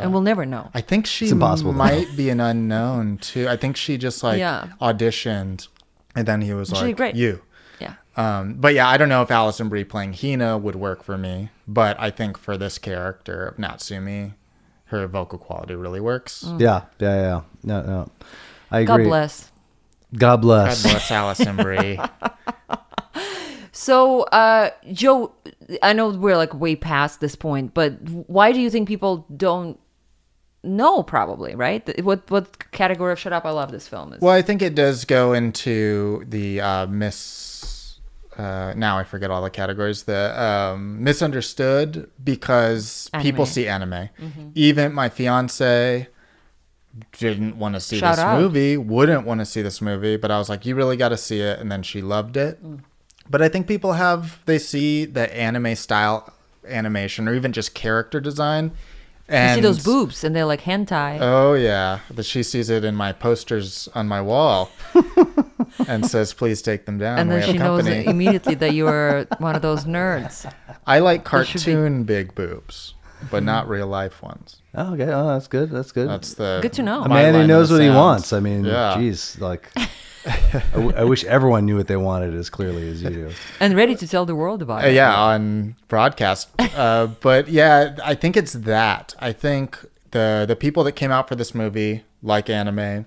and we'll never know. I think she might be an unknown, too. I think she just, like, auditioned. And then he was like, you. Yeah. But, yeah, I don't know if Allison Brie playing Hina would work for me. But I think for this character of Natsumi, her vocal quality really works. Mm. Yeah. No. I agree. God bless. God bless Allison Brie. So, Joe, I know we're like way past this point, but why do you think people don't know, probably, right? What category of Shut Up, I Love This Film is? Well, I think it does go into the now I forget all the categories, the misunderstood, because people see anime. Mm-hmm. Even my fiance didn't want to see wouldn't want to see this movie, but I was like, you really got to see it. And then she loved it. Mm. But I think people they see the anime style animation or even just character design. And you see those boobs and they're like hentai. Oh, yeah. She sees it in my posters on my wall and says, please take them down. And then she knows immediately that you are one of those nerds. I like cartoon big boobs, but not real life ones. Oh, okay. Oh, that's good. That's good to know. A man who knows what he wants. I mean, geez, like... I wish everyone knew what they wanted as clearly as you do. And ready to tell the world about it. Yeah, on broadcast. But yeah, I think it's that. I think the people that came out for this movie like anime.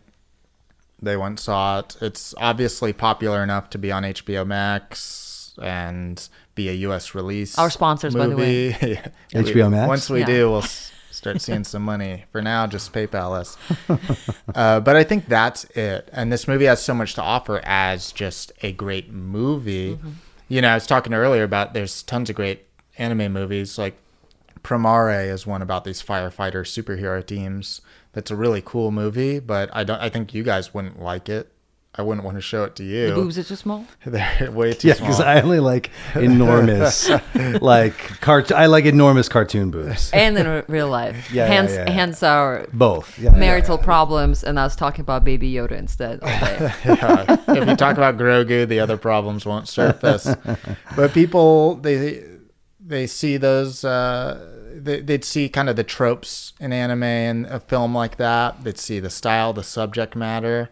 They once saw it. It's obviously popular enough to be on HBO Max and be a U.S. release. Our sponsors, by the way. Yeah. HBO Max? Once we do, we'll... start seeing some money. For now, just PayPal us. But I think that's it. And this movie has so much to offer as just a great movie. Mm-hmm. You know, I was talking earlier about there's tons of great anime movies. Like Primare is one about these firefighter superhero teams. That's a really cool movie, but I think you guys wouldn't like it. I wouldn't want to show it to you. The boobs are too small? They're way too small. Yeah, because I only like enormous, I like enormous cartoon boobs. And in real life. Yeah. Hence our both marital problems and us talking about Baby Yoda instead all day. Yeah. If you talk about Grogu, the other problems won't surface. But people, they see those... they'd see kind of the tropes in anime and a film like that. They'd see the style, the subject matter.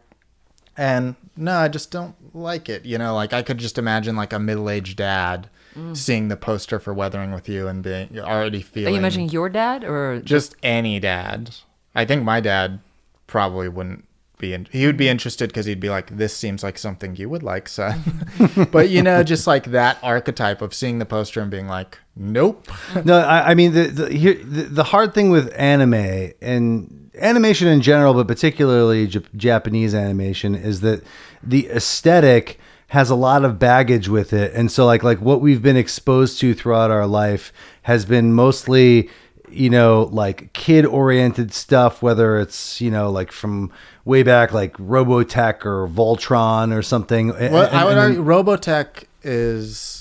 And no, I just don't like it. You know, like I could just imagine like a middle-aged dad seeing the poster for Weathering With You and being already feeling... Are you imagining your dad or... Just any dad. I think my dad probably wouldn't be... He would be interested because he'd be like, this seems like something you would like, son. But, you know, just like that archetype of seeing the poster and being like, nope. No, I mean, the hard thing with anime and... animation in general, but particularly Japanese animation, is that the aesthetic has a lot of baggage with it. And so like what we've been exposed to throughout our life has been mostly, you know, like kid oriented stuff, whether it's, you know, like from way back, like Robotech or Voltron or something. Well, I would argue Robotech is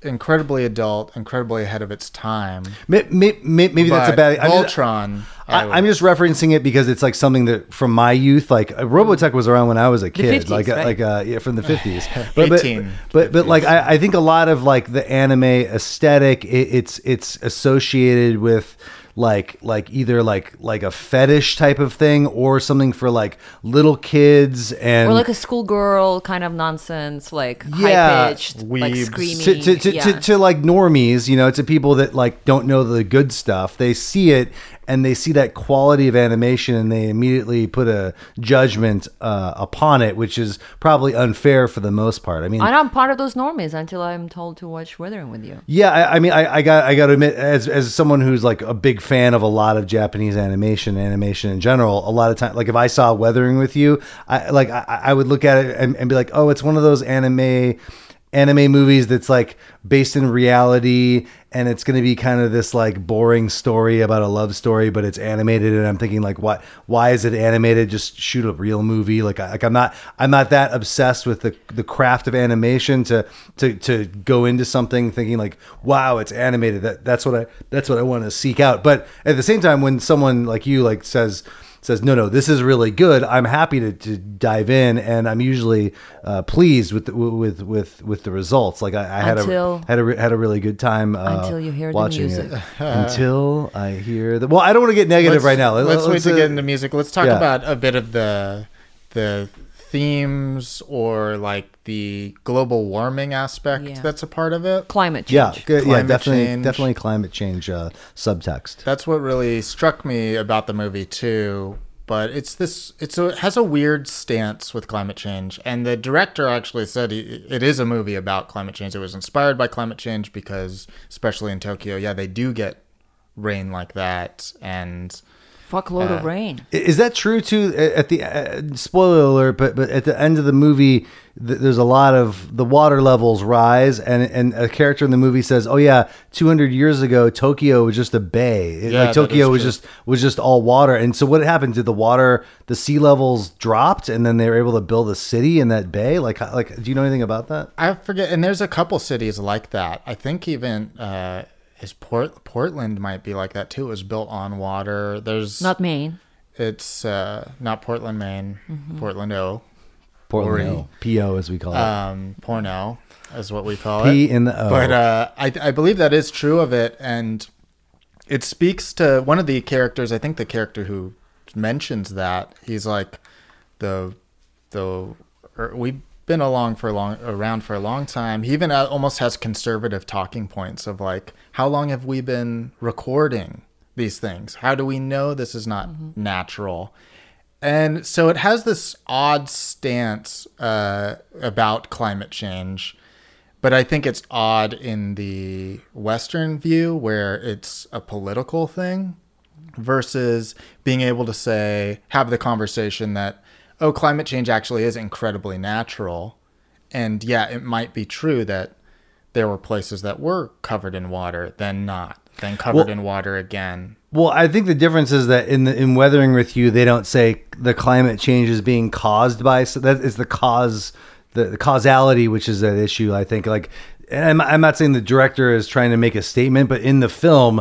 incredibly adult, incredibly ahead of its time. Maybe that's a bad... Voltron. I'm just referencing it because it's like something that from my youth, like Robotech was around when I was a kid, 50s, from the 50s. But like I think a lot of like the anime aesthetic, it's associated with like either like a fetish type of thing or something for like little kids and or like a schoolgirl kind of nonsense, like high pitched, like screaming to like normies, you know, to people that like don't know the good stuff. They see it and they see that quality of animation and they immediately put a judgment upon it, which is probably unfair for the most part. I mean, I'm part of those normies until I'm told to watch Weathering With You. Yeah, I mean, I got to admit, as someone who's like a big fan of a lot of Japanese animation in general, a lot of time, like if I saw Weathering With You, I would look at it and be like, oh, it's one of those anime movies that's like based in reality and it's going to be kind of this like boring story about a love story, but it's animated. And I'm thinking like, why is it animated? Just shoot a real movie. Like I'm not that obsessed with the craft of animation to go into something thinking like, wow, it's animated. That's what I want to seek out. But at the same time, when someone like you like says says, no, this is really good. I'm happy to dive in, and I'm usually pleased with the results. Like I had a really good time until you hear the music. Until I hear the. Well, I don't want to get negative right now. Let's wait to get into music. Let's talk about a bit of the themes, or like the global warming aspect that's a part of it. Climate change. Definitely climate change subtext. That's what really struck me about the movie too. But it has a weird stance with climate change. And the director actually said it is a movie about climate change. It was inspired by climate change because, especially in Tokyo, they do get rain like that. And... fuckload of rain. Is that true too? At the spoiler alert, but at the end of the movie, there's a lot of the water levels rise, and a character in the movie says, "Oh yeah, 200 years ago, Tokyo was just a bay. Tokyo was just all water." And so what happened? Did the sea levels dropped, and then they were able to build a city in that bay? Like, do you know anything about that? I forget. And there's a couple cities like that. I think even. Portland might be like that too. It was built on water. There's not Maine. It's not Portland, Maine. Mm-hmm. Portland, P.O. as we call it. Porno is what we call P in the O. But I believe that is true of it, and it speaks to one of the characters. I think the character who mentions that, he's like we've been around for a long time. He even almost has conservative talking points of like, how long have we been recording these things? How do we know this is not natural? And so it has this odd stance about climate change, but I think it's odd in the Western view where it's a political thing versus being able to have the conversation that, oh, climate change actually is incredibly natural. And yeah, it might be true that there were places that were covered in water, then not, then covered in water again. Well, I think the difference is that in Weathering With You, they don't say the climate change is being caused by, so that is the cause, the causality, which is that issue, I think. Like, and I'm not saying the director is trying to make a statement, but in the film,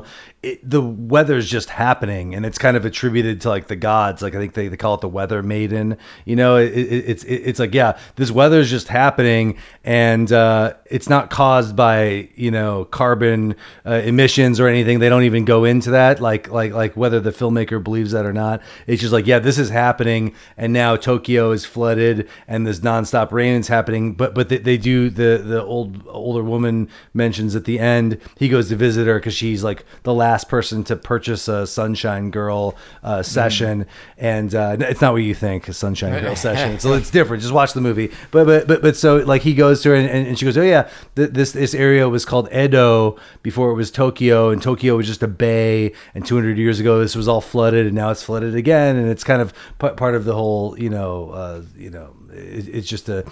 the weather's just happening, and it's kind of attributed to like the gods. Like I think they call it the weather maiden. You know, it's like, yeah, this weather's just happening, and it's not caused by carbon emissions or anything. They don't even go into that, like whether the filmmaker believes that or not. It's just like, yeah, this is happening, and now Tokyo is flooded, and this nonstop rain is happening. But they do the older woman mentions at the end. He goes to visit her because she's like the last person to purchase a Sunshine Girl session, and it's not what you think a Sunshine Girl session. So it's different. Just watch the movie. But so like he goes to her and she goes, oh yeah, this area was called Edo before it was Tokyo, and Tokyo was just a bay. And 200 years ago, this was all flooded, and now it's flooded again. And it's kind of part of the whole, it's just a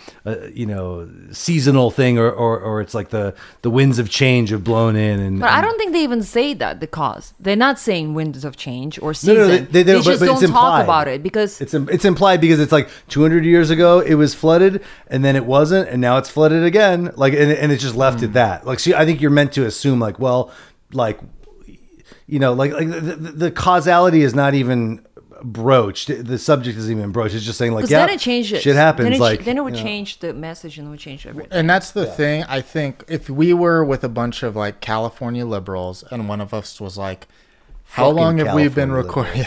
seasonal thing, or it's like the winds of change have blown in. But I don't think they even say that. The cause. They're not saying winds of change or season. They just don't talk about it because it's implied, because it's like 200 years ago it was flooded, and then it wasn't, and now it's flooded again. Like and it's just left at that. Like, see, I think you're meant to assume like, well, like, you know, like the causality is not even broached. The subject isn't even broached. It's just saying like, yeah, then it changes. Shit happens. Then it would change the message, and it would change everything. And that's the thing. I think if we were with a bunch of like California liberals, and one of us was like, how fucking long have we been recording?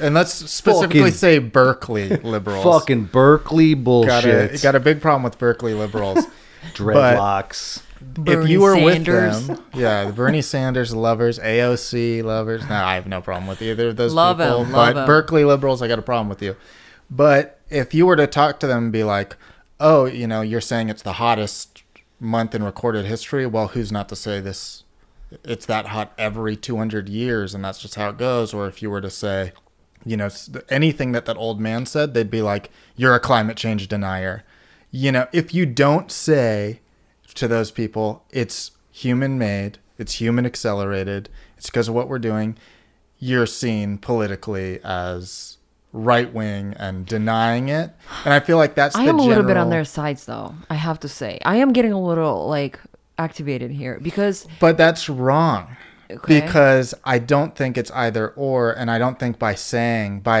And let's specifically say Berkeley liberals. Fucking Berkeley bullshit. Got a big problem with Berkeley liberals. Dreadlocks. If you were Sanders. With them, the Bernie Sanders lovers, AOC lovers. No, I have no problem with either of those people. But Berkeley liberals, I got a problem with you. But if you were to talk to them and be like, oh, you're saying it's the hottest month in recorded history. Well, who's not to say this? It's that hot every 200 years, and that's just how it goes. Or if you were to say, anything that old man said, they'd be like, you're a climate change denier. If you don't say... to those people, it's human made, it's human accelerated, it's because of what we're doing, you're seen politically as right wing and denying it. And I feel like that's a little bit on their sides, though. I have to say, I am getting a little like activated here because, but that's wrong. Okay. Because I don't think it's either or, and I don't think by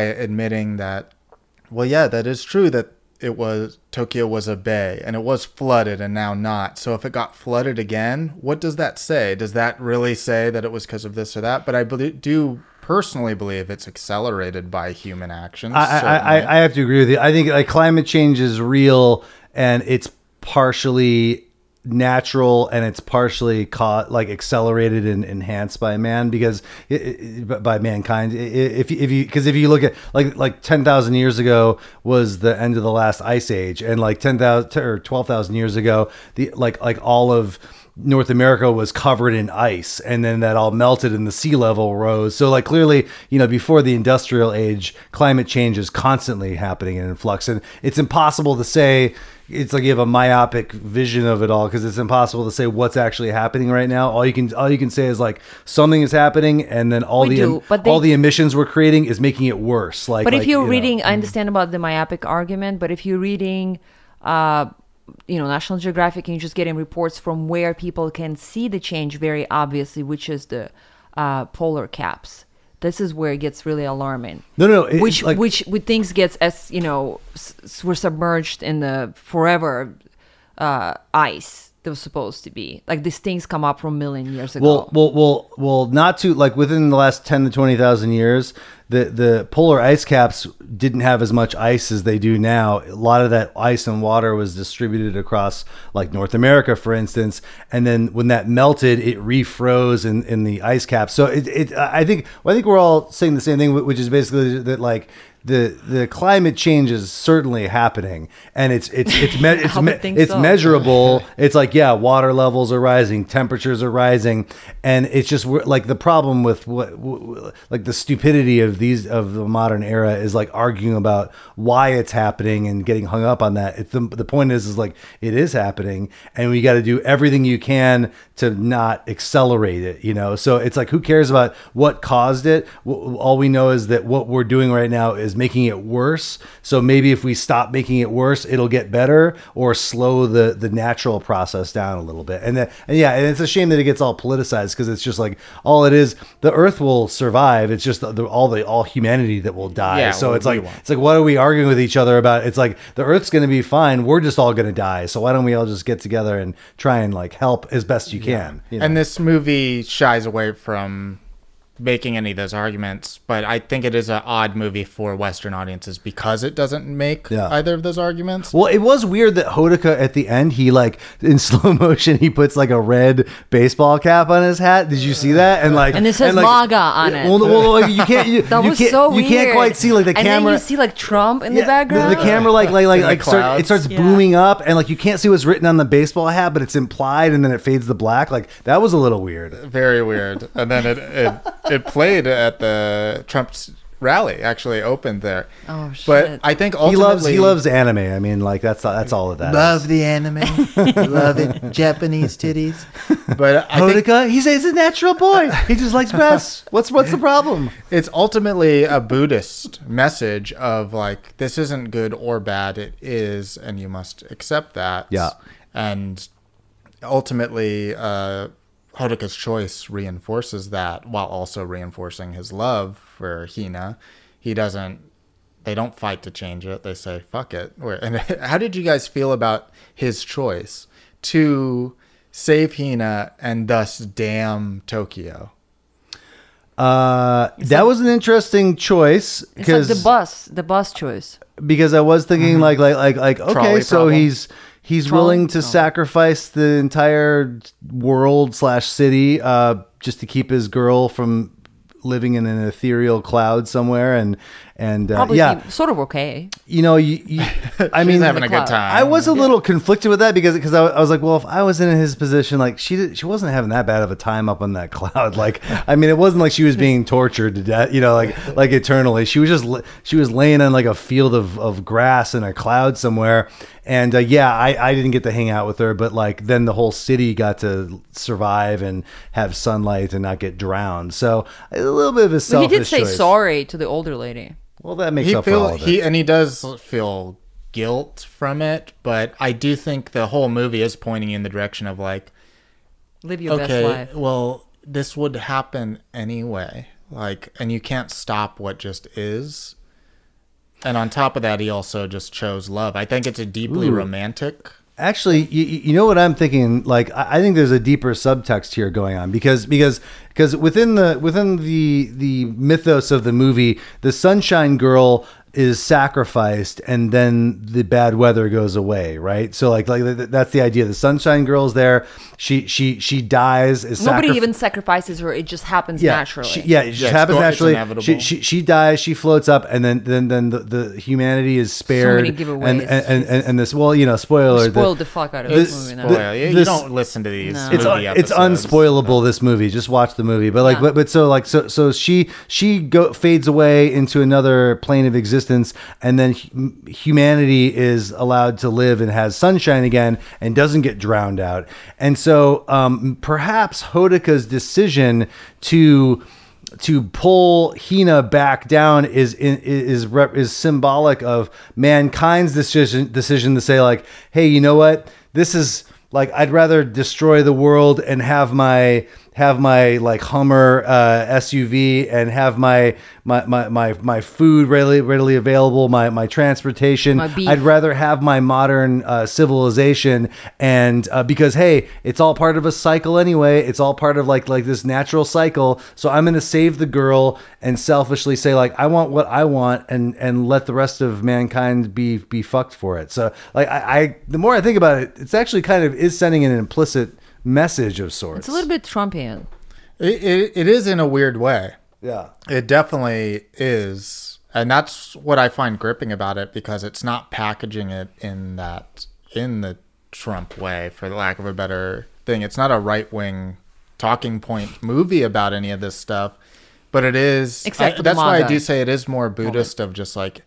admitting that, well, yeah, that is true that it was, Tokyo was a bay and it was flooded and now not. So if it got flooded again, what does that say? Does that really say that it was because of this or that? But I do personally believe it's accelerated by human actions. I have to agree with you. I think like climate change is real and it's partially natural and it's partially caught like accelerated and enhanced by man because by mankind. If you look at like 10,000 years ago was the end of the last ice age, and like 10,000 or 12,000 years ago, the like all of North America was covered in ice, and then that all melted and the sea level rose. So like clearly, you know, before the industrial age, climate change is constantly happening and in flux, and it's impossible to say. It's like you have a myopic vision of it all because it's impossible to say what's actually happening right now. All you can say is like something is happening, and then all the emissions we're creating is making it worse. Like, but if you're reading, I understand about the myopic argument. But if you're reading, National Geographic, and you're just getting reports from where people can see the change very obviously, which is the polar caps. This is where it gets really alarming. No. Which things gets as we're submerged in the forever ice that was supposed to be. Like these things come up from a million years ago. Well, not too like within the last 10,000 to 20,000 years, the polar ice caps didn't have as much ice as they do now. A lot of that ice and water was distributed across like North America, for instance. And then when that melted, it refroze in the ice cap. So I think we're all saying the same thing, which is basically that like the climate change is certainly happening, and it's measurable. It's like, yeah, water levels are rising, temperatures are rising, and it's just like the problem with like the stupidity of the modern era is like arguing about why it's happening and getting hung up on that. The point is like it is happening, and we got to do everything you can to not accelerate it. So it's like who cares about what caused it? All we know is that what we're doing right now is making it worse. So maybe if we stop making it worse, it'll get better or slow the natural process down a little bit. And it's a shame that it gets all politicized because it's just like all it is. The Earth will survive. It's just all humanity that will die. Yeah, so it's like what are we arguing with each other about? It's like the Earth's going to be fine. We're just all going to die. So why don't we all just get together and try and like help as best you can? Yeah. And this movie shies away from making any of those arguments, but I think it is an odd movie for Western audiences because it doesn't make either of those arguments. Well, it was weird that Hodaka at the end, he like in slow motion, he puts like a red baseball cap on his hat. Did you see that? And it says MAGA on it. Well, you can't. You can't quite see like the camera. And then you see like Trump in the background. The camera starts booming up, and like you can't see what's written on the baseball hat, but it's implied, and then it fades to black. Like that was a little weird. Very weird. And then it played at the Trump's rally, actually opened there. Oh shit! But I think ultimately he loves anime. I mean, like that's all of that. Love the anime, love it. Japanese titties. But Hodaka, he's a natural boy. He just likes press. What's the problem? It's ultimately a Buddhist message of like this isn't good or bad. It is, and you must accept that. Yeah. And ultimately, Hodaka's choice reinforces that while also reinforcing his love for Hina. They don't fight to change it. They say, fuck it. And how did you guys feel about his choice to save Hina and thus damn Tokyo? That was an interesting choice. It's like the bus choice. Because I was thinking okay, trolley so problem. He's willing to sacrifice the entire world /city just to keep his girl from living in an ethereal cloud somewhere, and probably sort of okay. I mean, having a good time. I was a little conflicted with that because I was like, well, if I was in his position, like she wasn't having that bad of a time up on that cloud. Like, I mean, it wasn't like she was being tortured to death, like eternally. She was just laying on like a field of grass in a cloud somewhere. And I didn't get to hang out with her, but like then the whole city got to survive and have sunlight and not get drowned. So a little bit of a selfish choice. He did say sorry to the older lady. Well, that makes up for all of it. And he does feel guilt from it, but I do think the whole movie is pointing in the direction of like, live your best life. Well, this would happen anyway. Like, and you can't stop what just is. And on top of that, he also just chose love. I think it's a deeply romantic. Actually, you know what I'm thinking? Like, I think there's a deeper subtext here going on because within the mythos of the movie, the Sunshine Girl is sacrificed and then the bad weather goes away, right? So like that's the idea. The Sunshine Girl's there. She dies. Nobody even sacrifices her. It just happens naturally. It just happens naturally. She dies. She floats up, and then the humanity is spared. So many giveaways. And this, well, you know, spoiler. You spoiled the fuck out of this movie. You don't listen to these. No. It's unspoilable. This movie. Just watch the movie. But like, so she fades away into another plane of existence. And then humanity is allowed to live and has sunshine again and doesn't get drowned out. And so perhaps Hodaka's decision to pull Hina back down is symbolic of mankind's decision to say, like, hey, you know what? This is like, I'd rather destroy the world and have my like Hummer SUV and have my food readily available, my transportation. I'd rather have my modern civilization, and because hey, it's all part of a cycle anyway. It's all part of like this natural cycle. So I'm gonna save the girl and selfishly say, like, I want what I want, and let the rest of mankind be fucked for it. So like I the more I think about it, it's actually kind of is sending an implicit message of sorts. It's a little bit Trumpian. It is in a weird way. Yeah, it definitely is, and that's what I find gripping about it, because it's not packaging it in the Trump way, for lack of a better thing. It's not a right-wing talking point movie about any of this stuff, but it is. Except that's why I do say it is more Buddhist, of just like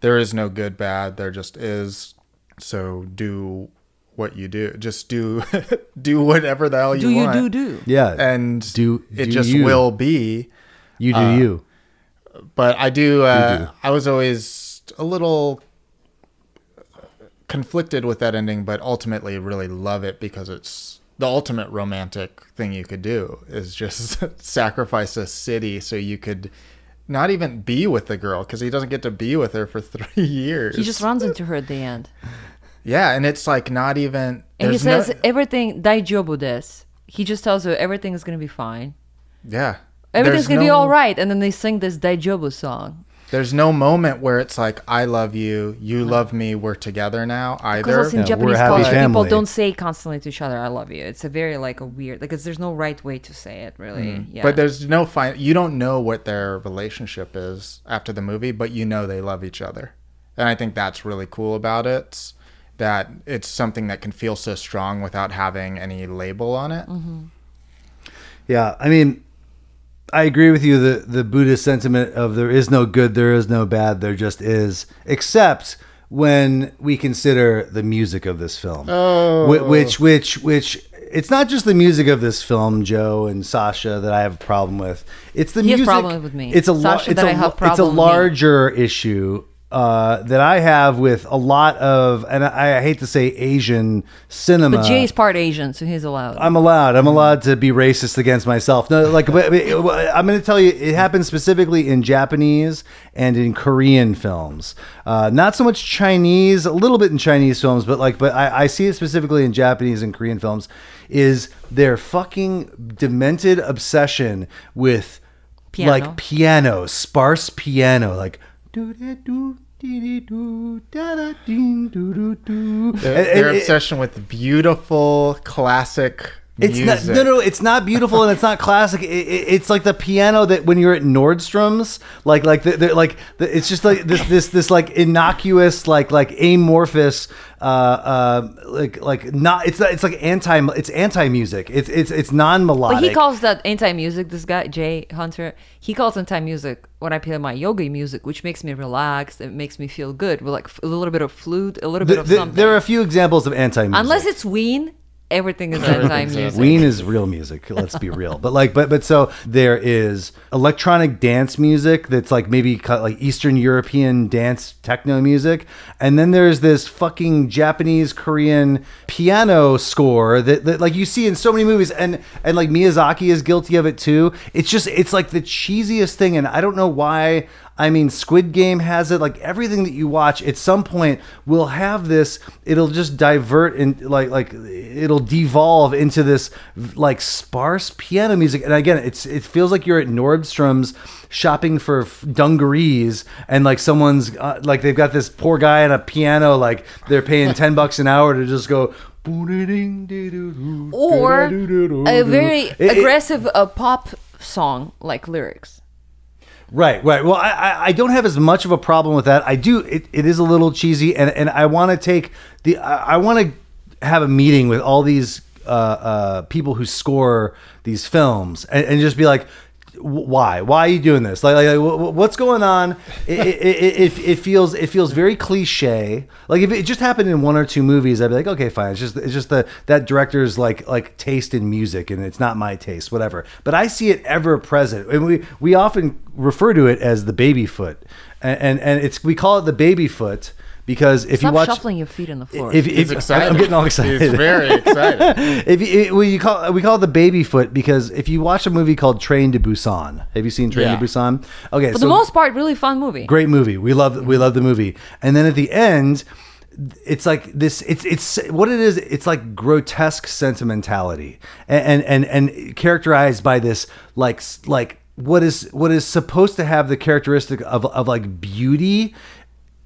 there is no good bad, there just is. So do what you do, just do whatever the hell you want. Do you? Yeah, and it just will be. You do you. But I do. I was always a little conflicted with that ending, but ultimately really love it, because it's the ultimate romantic thing you could do is just sacrifice a city so you could not even be with the girl, because he doesn't get to be with her for 3 years. He just runs into her at the end. Yeah, and it's like not even... And he says everything, daijoubu desu. He just tells her everything's going to be fine. Yeah. Everything's going to be all right. And then they sing this daijoubu song. There's no moment where it's like, I love you, you love me, we're together now, either. Because also in Japanese culture, people don't say constantly to each other, I love you. It's a very like a weird... Because there's no right way to say it, really. Mm-hmm. Yeah. But there's no... You don't know what their relationship is after the movie, but you know they love each other. And I think that's really cool about it. That it's something that can feel so strong without having any label on it. Mm-hmm. Yeah, I mean, I agree with you. The Buddhist sentiment of there is no good, there is no bad, there just is, except when we consider the music of this film. Oh, which it's not just the music of this film, Joe and Sasha, that I have a problem with. It's the music. He has a problem with me. It's a larger issue. That I have with a lot of, and I hate to say Asian cinema. But Jay's part Asian, so he's allowed. I'm allowed to be racist against myself. No, like, but I'm going to tell you, it happens specifically in Japanese and in Korean films. Not so much Chinese, a little bit in Chinese films, but I see it specifically in Japanese and Korean films, is their fucking demented obsession with piano, sparse piano, like, their obsession with beautiful classic music. It's not beautiful and it's not classic. It's like the piano that when you're at Nordstrom's, like it's just like this like innocuous like amorphous not. It's like anti. It's anti music. It's non melodic. But he calls that anti music. This guy Jay Hunter. He calls anti music when I play my yoga music, which makes me relaxed. It makes me feel good. We're like a little bit of flute, a little bit of something. There are a few examples of anti music. Unless it's Ween, Everything is Sentai music. Ween is real music, let's be real. But like, but so there is electronic dance music that's like maybe like Eastern European dance techno music, and then there's this fucking Japanese Korean piano score that like you see in so many movies, and like Miyazaki is guilty of it too. It's just, it's like the cheesiest thing, and I don't know why. I mean, Squid Game has it. Like everything that you watch at some point will have this. It'll just divert and like it'll devolve into this like sparse piano music. And again, it feels like you're at Nordstrom's shopping for dungarees, and like someone's like they've got this poor guy on a piano, like they're paying $10 an hour to just go. Or a very aggressive pop song like lyrics. Right. Well, I don't have as much of a problem with that. I do. It is a little cheesy, and I want to take the. I want to have a meeting with all these people who score these films, and just be like, why? Why are you doing this? Like what's going on? It feels very cliche. Like if it just happened in one or two movies, I'd be like, okay, fine. It's just that director's like taste in music, and it's not my taste, whatever. But I see it ever present, and we often refer to it as the baby foot, and it's, we call it the baby foot. Because if Stop you watch, shuffling your feet on the floor. He's excited. I'm getting all excited. He's very excited. we call it the baby foot because if you watch a movie called Train to Busan, have you seen Train to Busan? Okay, for the most part, really fun movie. Great movie. We love the movie. And then at the end, it's like this. It's what it is. It's like grotesque sentimentality, and characterized by this like what is supposed to have the characteristic of like beauty.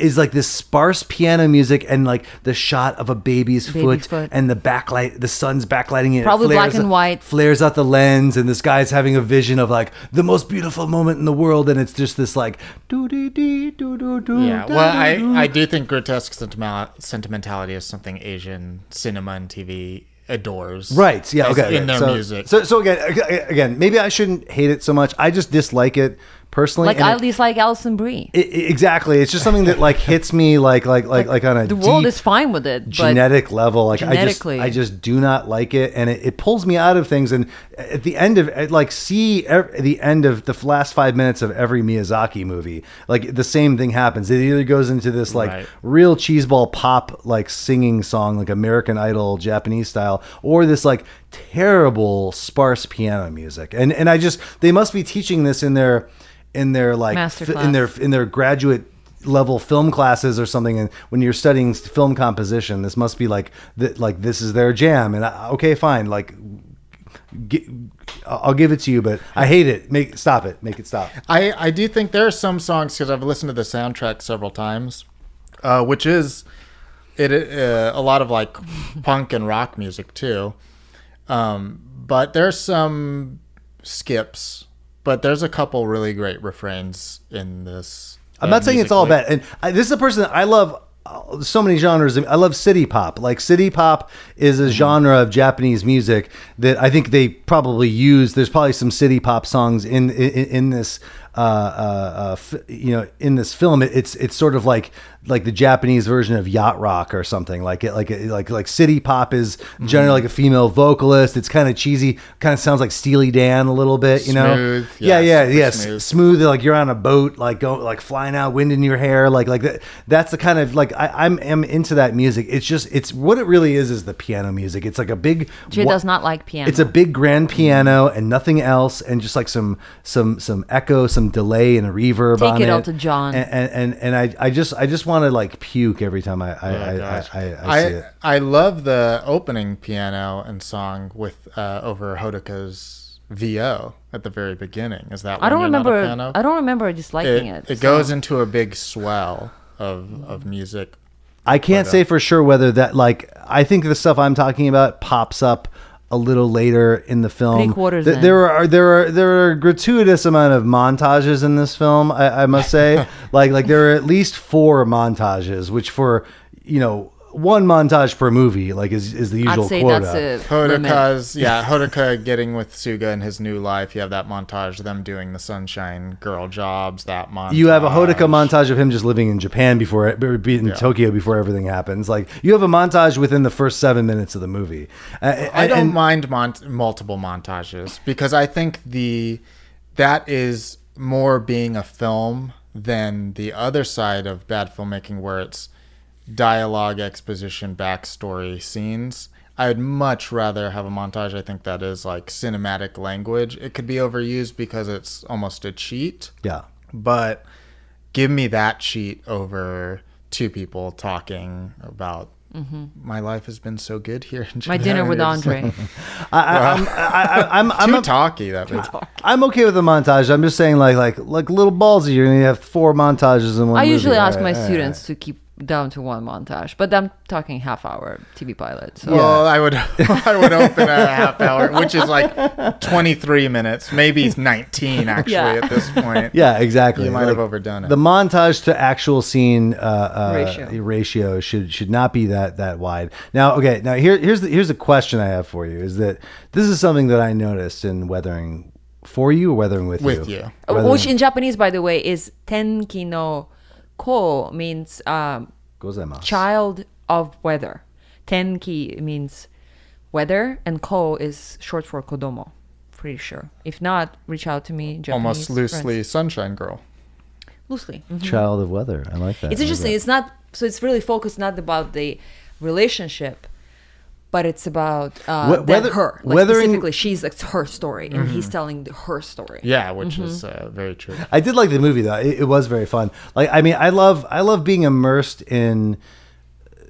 Is like this sparse piano music and like the shot of a baby's foot and the backlight, the sun's backlighting it. Probably black and white. Flares out the lens, and this guy's having a vision of like the most beautiful moment in the world, and it's just this like do do do do do do. Yeah, well, I do think grotesque sentimentality is something Asian cinema and TV adores. Right. Yeah. Okay. In their music. So again, maybe I shouldn't hate it so much. I just dislike it. Personally, like I dislike Allison Brie. Exactly, it's just something that like hits me like on a the world is fine with it, but genetic level. Like I just do not like it, and it pulls me out of things. And at the end of the end of the last 5 minutes of every Miyazaki movie, like the same thing happens. It either goes into this like real cheeseball pop like singing song like American Idol Japanese style, or this like terrible sparse piano music. And I just they must be teaching this in their. In their graduate level film classes or something, and when you're studying film composition, this must be like this is their jam. And okay, fine, like I'll give it to you, but I hate it. Make it stop. I do think there are some songs because I've listened to the soundtrack several times, which is a lot of like punk and rock music too, but there's some skips. But there's a couple really great refrains in this. I'm not saying it's all bad. And this is a person that I love so many genres. I love city pop. Like city pop is a genre of Japanese music that I think they probably use. There's probably some city pop songs in this. In this film, it's sort of like the Japanese version of yacht rock or something. Like city pop is generally like a female vocalist. It's kind of cheesy, kind of sounds like Steely Dan a little bit, you know? Smooth, yeah. Smooth. Like you're on a boat, like go, like flying out, wind in your hair, like that. That's the kind of like I'm into that music. It's just what it really is the piano music. It's like a big. Jay does not like piano. It's a big grand piano and nothing else, and just like some echo, some delay and a reverb. Take on it all to John. And I just want to like puke every time I see it. I love the opening piano and song with over Hodaka's VO at the very beginning. Is that? I don't remember disliking it. It goes into a big swell of music. I can't say for sure whether that like I think the stuff I'm talking about pops up a little later in the film. There are a gratuitous amount of montages in this film, I must say. Like there are at least 4 montages, which for, you know, one montage per movie, like, is the usual quota. That's Hodaka's limit. Yeah, Hodaka getting with Suga in his new life. You have that montage, them doing the Sunshine Girl jobs, that montage. You have a Hodaka montage of him just living in Japan Tokyo before everything happens. Like, you have a montage within the first 7 minutes of the movie. I don't mind multiple montages, because I think that is more being a film than the other side of bad filmmaking, where it's dialogue, exposition, backstory, scenes. I would much rather have a montage. I think that is like cinematic language. It could be overused because it's almost a cheat. Yeah. But give me that cheat over two people talking about my life has been so good here in Japan. My dinner with Andre. I'm too talky. That means I'm okay with the montage. I'm just saying, like little ballsy. You're gonna have four montages in one. I usually ask my students to keep down to one montage, but I'm talking half-hour TV pilot. So. Well, I would open a half-hour, which is like 23 minutes, maybe it's 19 actually at this point. Yeah, exactly. You might have overdone it. The montage to actual scene ratio should not be that wide. Now, okay, here's the question I have for you, is that this is something that I noticed in Weathering for You, or Weathering with you. Which in Japanese, by the way, is Tenki no Ko means child of weather. Tenki means weather, and Ko is short for Kodomo, pretty sure. If not, reach out to me, Japanese almost loosely friends. Sunshine Girl. Loosely. Mm-hmm. Child of weather. I like that. It's interesting. It's not, so it's really focused not about the relationship, but it's about her. Like, specifically, it's her story, and he's telling her story. Yeah, which is very true. I did like the movie, though. It was very fun. Like, I mean, I love being immersed in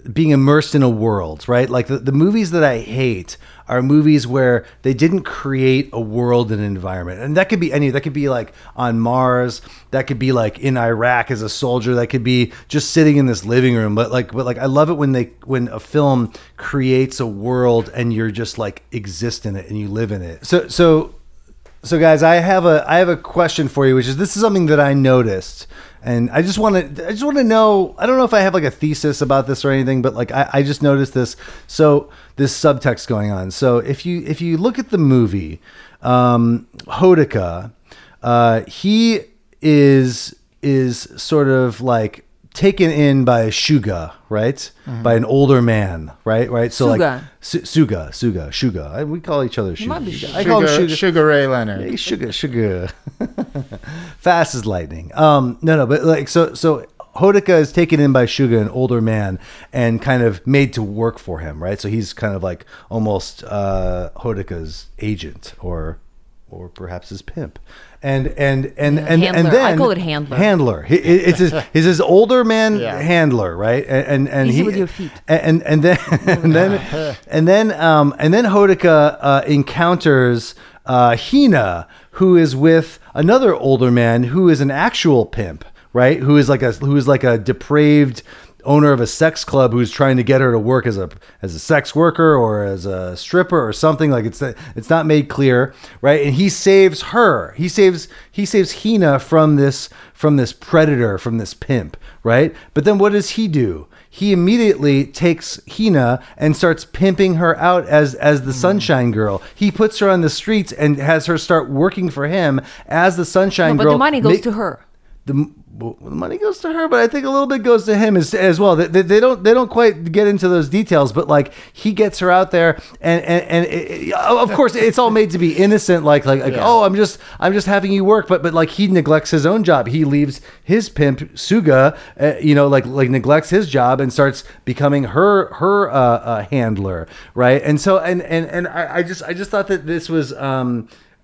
a world, right? Like, the movies that I hate are movies where they didn't create a world and an environment. And that could be any, that could be like on Mars, that could be like in Iraq as a soldier, that could be just sitting in this living room. But I love it when a film creates a world and you're just like exist in it and you live in it. So guys, I have a question for you, which is, this is something that I noticed, and I just want to know, I don't know if I have like a thesis about this or anything, but like I just noticed this. So this subtext going on. So if you look at the movie, Hodaka, he is sort of like taken in by Suga, right? Mm-hmm. By an older man, right? So Suga. Like Suga. We call each other Suga. I call him Suga. Suga Ray Leonard. Hey, Suga. Fast as lightning. But like so Hodaka is taken in by Suga, an older man, and kind of made to work for him, right? So he's kind of like almost Hodaka's agent or perhaps his pimp. And then I call it handler. It's his older man handler, right? And easy with your feet. And then Hodaka encounters Hina, who is with another older man who is an actual pimp, right? Who is like a depraved owner of a sex club who's trying to get her to work as a sex worker or as a stripper or something. Like, it's not made clear, right? And he saves her. He saves Hina from this predator, from this pimp, right? But then what does he do? He immediately takes Hina and starts pimping her out as the Sunshine Girl. He puts her on the streets and has her start working for him as the Sunshine Girl. But the money goes to her. The money goes to her, but I think a little bit goes to him as well. They don't quite get into those details, but like he gets her out there, and of course it's all made to be innocent, oh, I'm just having you work, but like he neglects his own job. He leaves his pimp Suga, neglects his job and starts becoming her handler, right? And so and I just thought that this was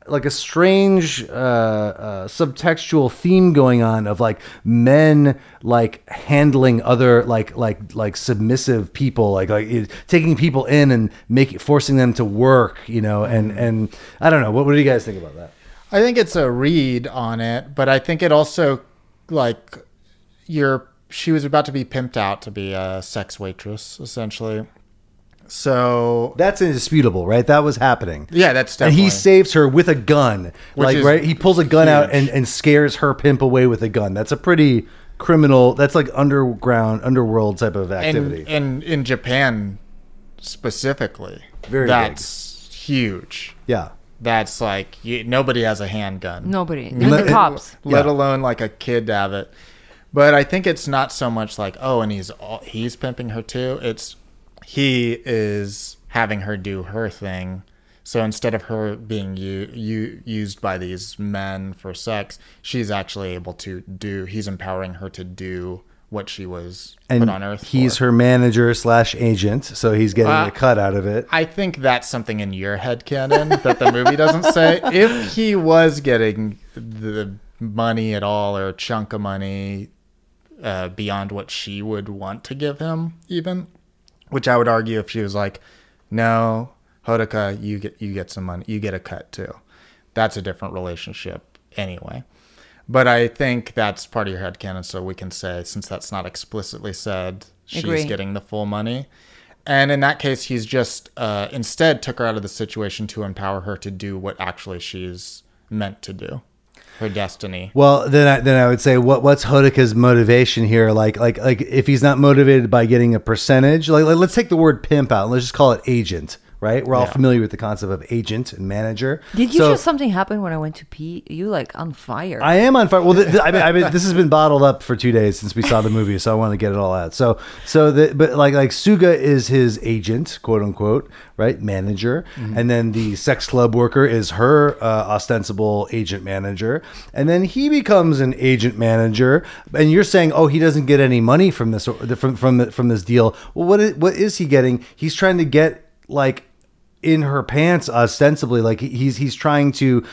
like a strange subtextual theme going on of like men like handling other like submissive people, like taking people in and forcing them to work, and I don't know. What do you guys think about that? I think it's a read on it, but I think it also she was about to be pimped out to be a sex waitress essentially. So that's indisputable, right? That was happening. Yeah, that's definitely. And he saves her with a gun. He pulls a gun out and scares her pimp away with a gun. That's a pretty criminal, that's like underground, underworld type of activity. And in Japan specifically, that's huge. Yeah. That's like, nobody has a handgun. Nobody. Even the cops. Let alone like a kid to have it. But I think it's not so much like, oh, and he's pimping her too. It's he is having her do her thing. So instead of her being used by these men for sex, she's actually able to do, he's empowering her to do what she was put on Earth for. He's her manager/agent, so he's getting a cut out of it. I think that's something in your head canon that the movie doesn't say. If he was getting the money at all or a chunk of money beyond what she would want to give him even, which I would argue if she was like, no, Hodaka, you get some money. You get a cut too. That's a different relationship anyway. But I think that's part of your headcanon, so we can say, since that's not explicitly said, she's getting the full money. And in that case, he's just instead took her out of the situation to empower her to do what actually she's meant to do. Her destiny. Well, then I would say, what's Hodaka's motivation here? Like if he's not motivated by getting a percentage, like let's take the word pimp out. Let's just call it agent. Right? We're all familiar with the concept of agent and manager. Did you just something happen when I went to pee? You like on fire. I am on fire. Well, I mean, this has been bottled up for 2 days since we saw the movie, so I want to get it all out. But Suga is his agent, quote unquote, right? Manager. Mm-hmm. And then the sex club worker is her ostensible agent manager. And then he becomes an agent manager. And you're saying, oh, he doesn't get any money from this from this deal. Well, what is he getting? He's trying to get, like, in her pants, ostensibly, like he's trying to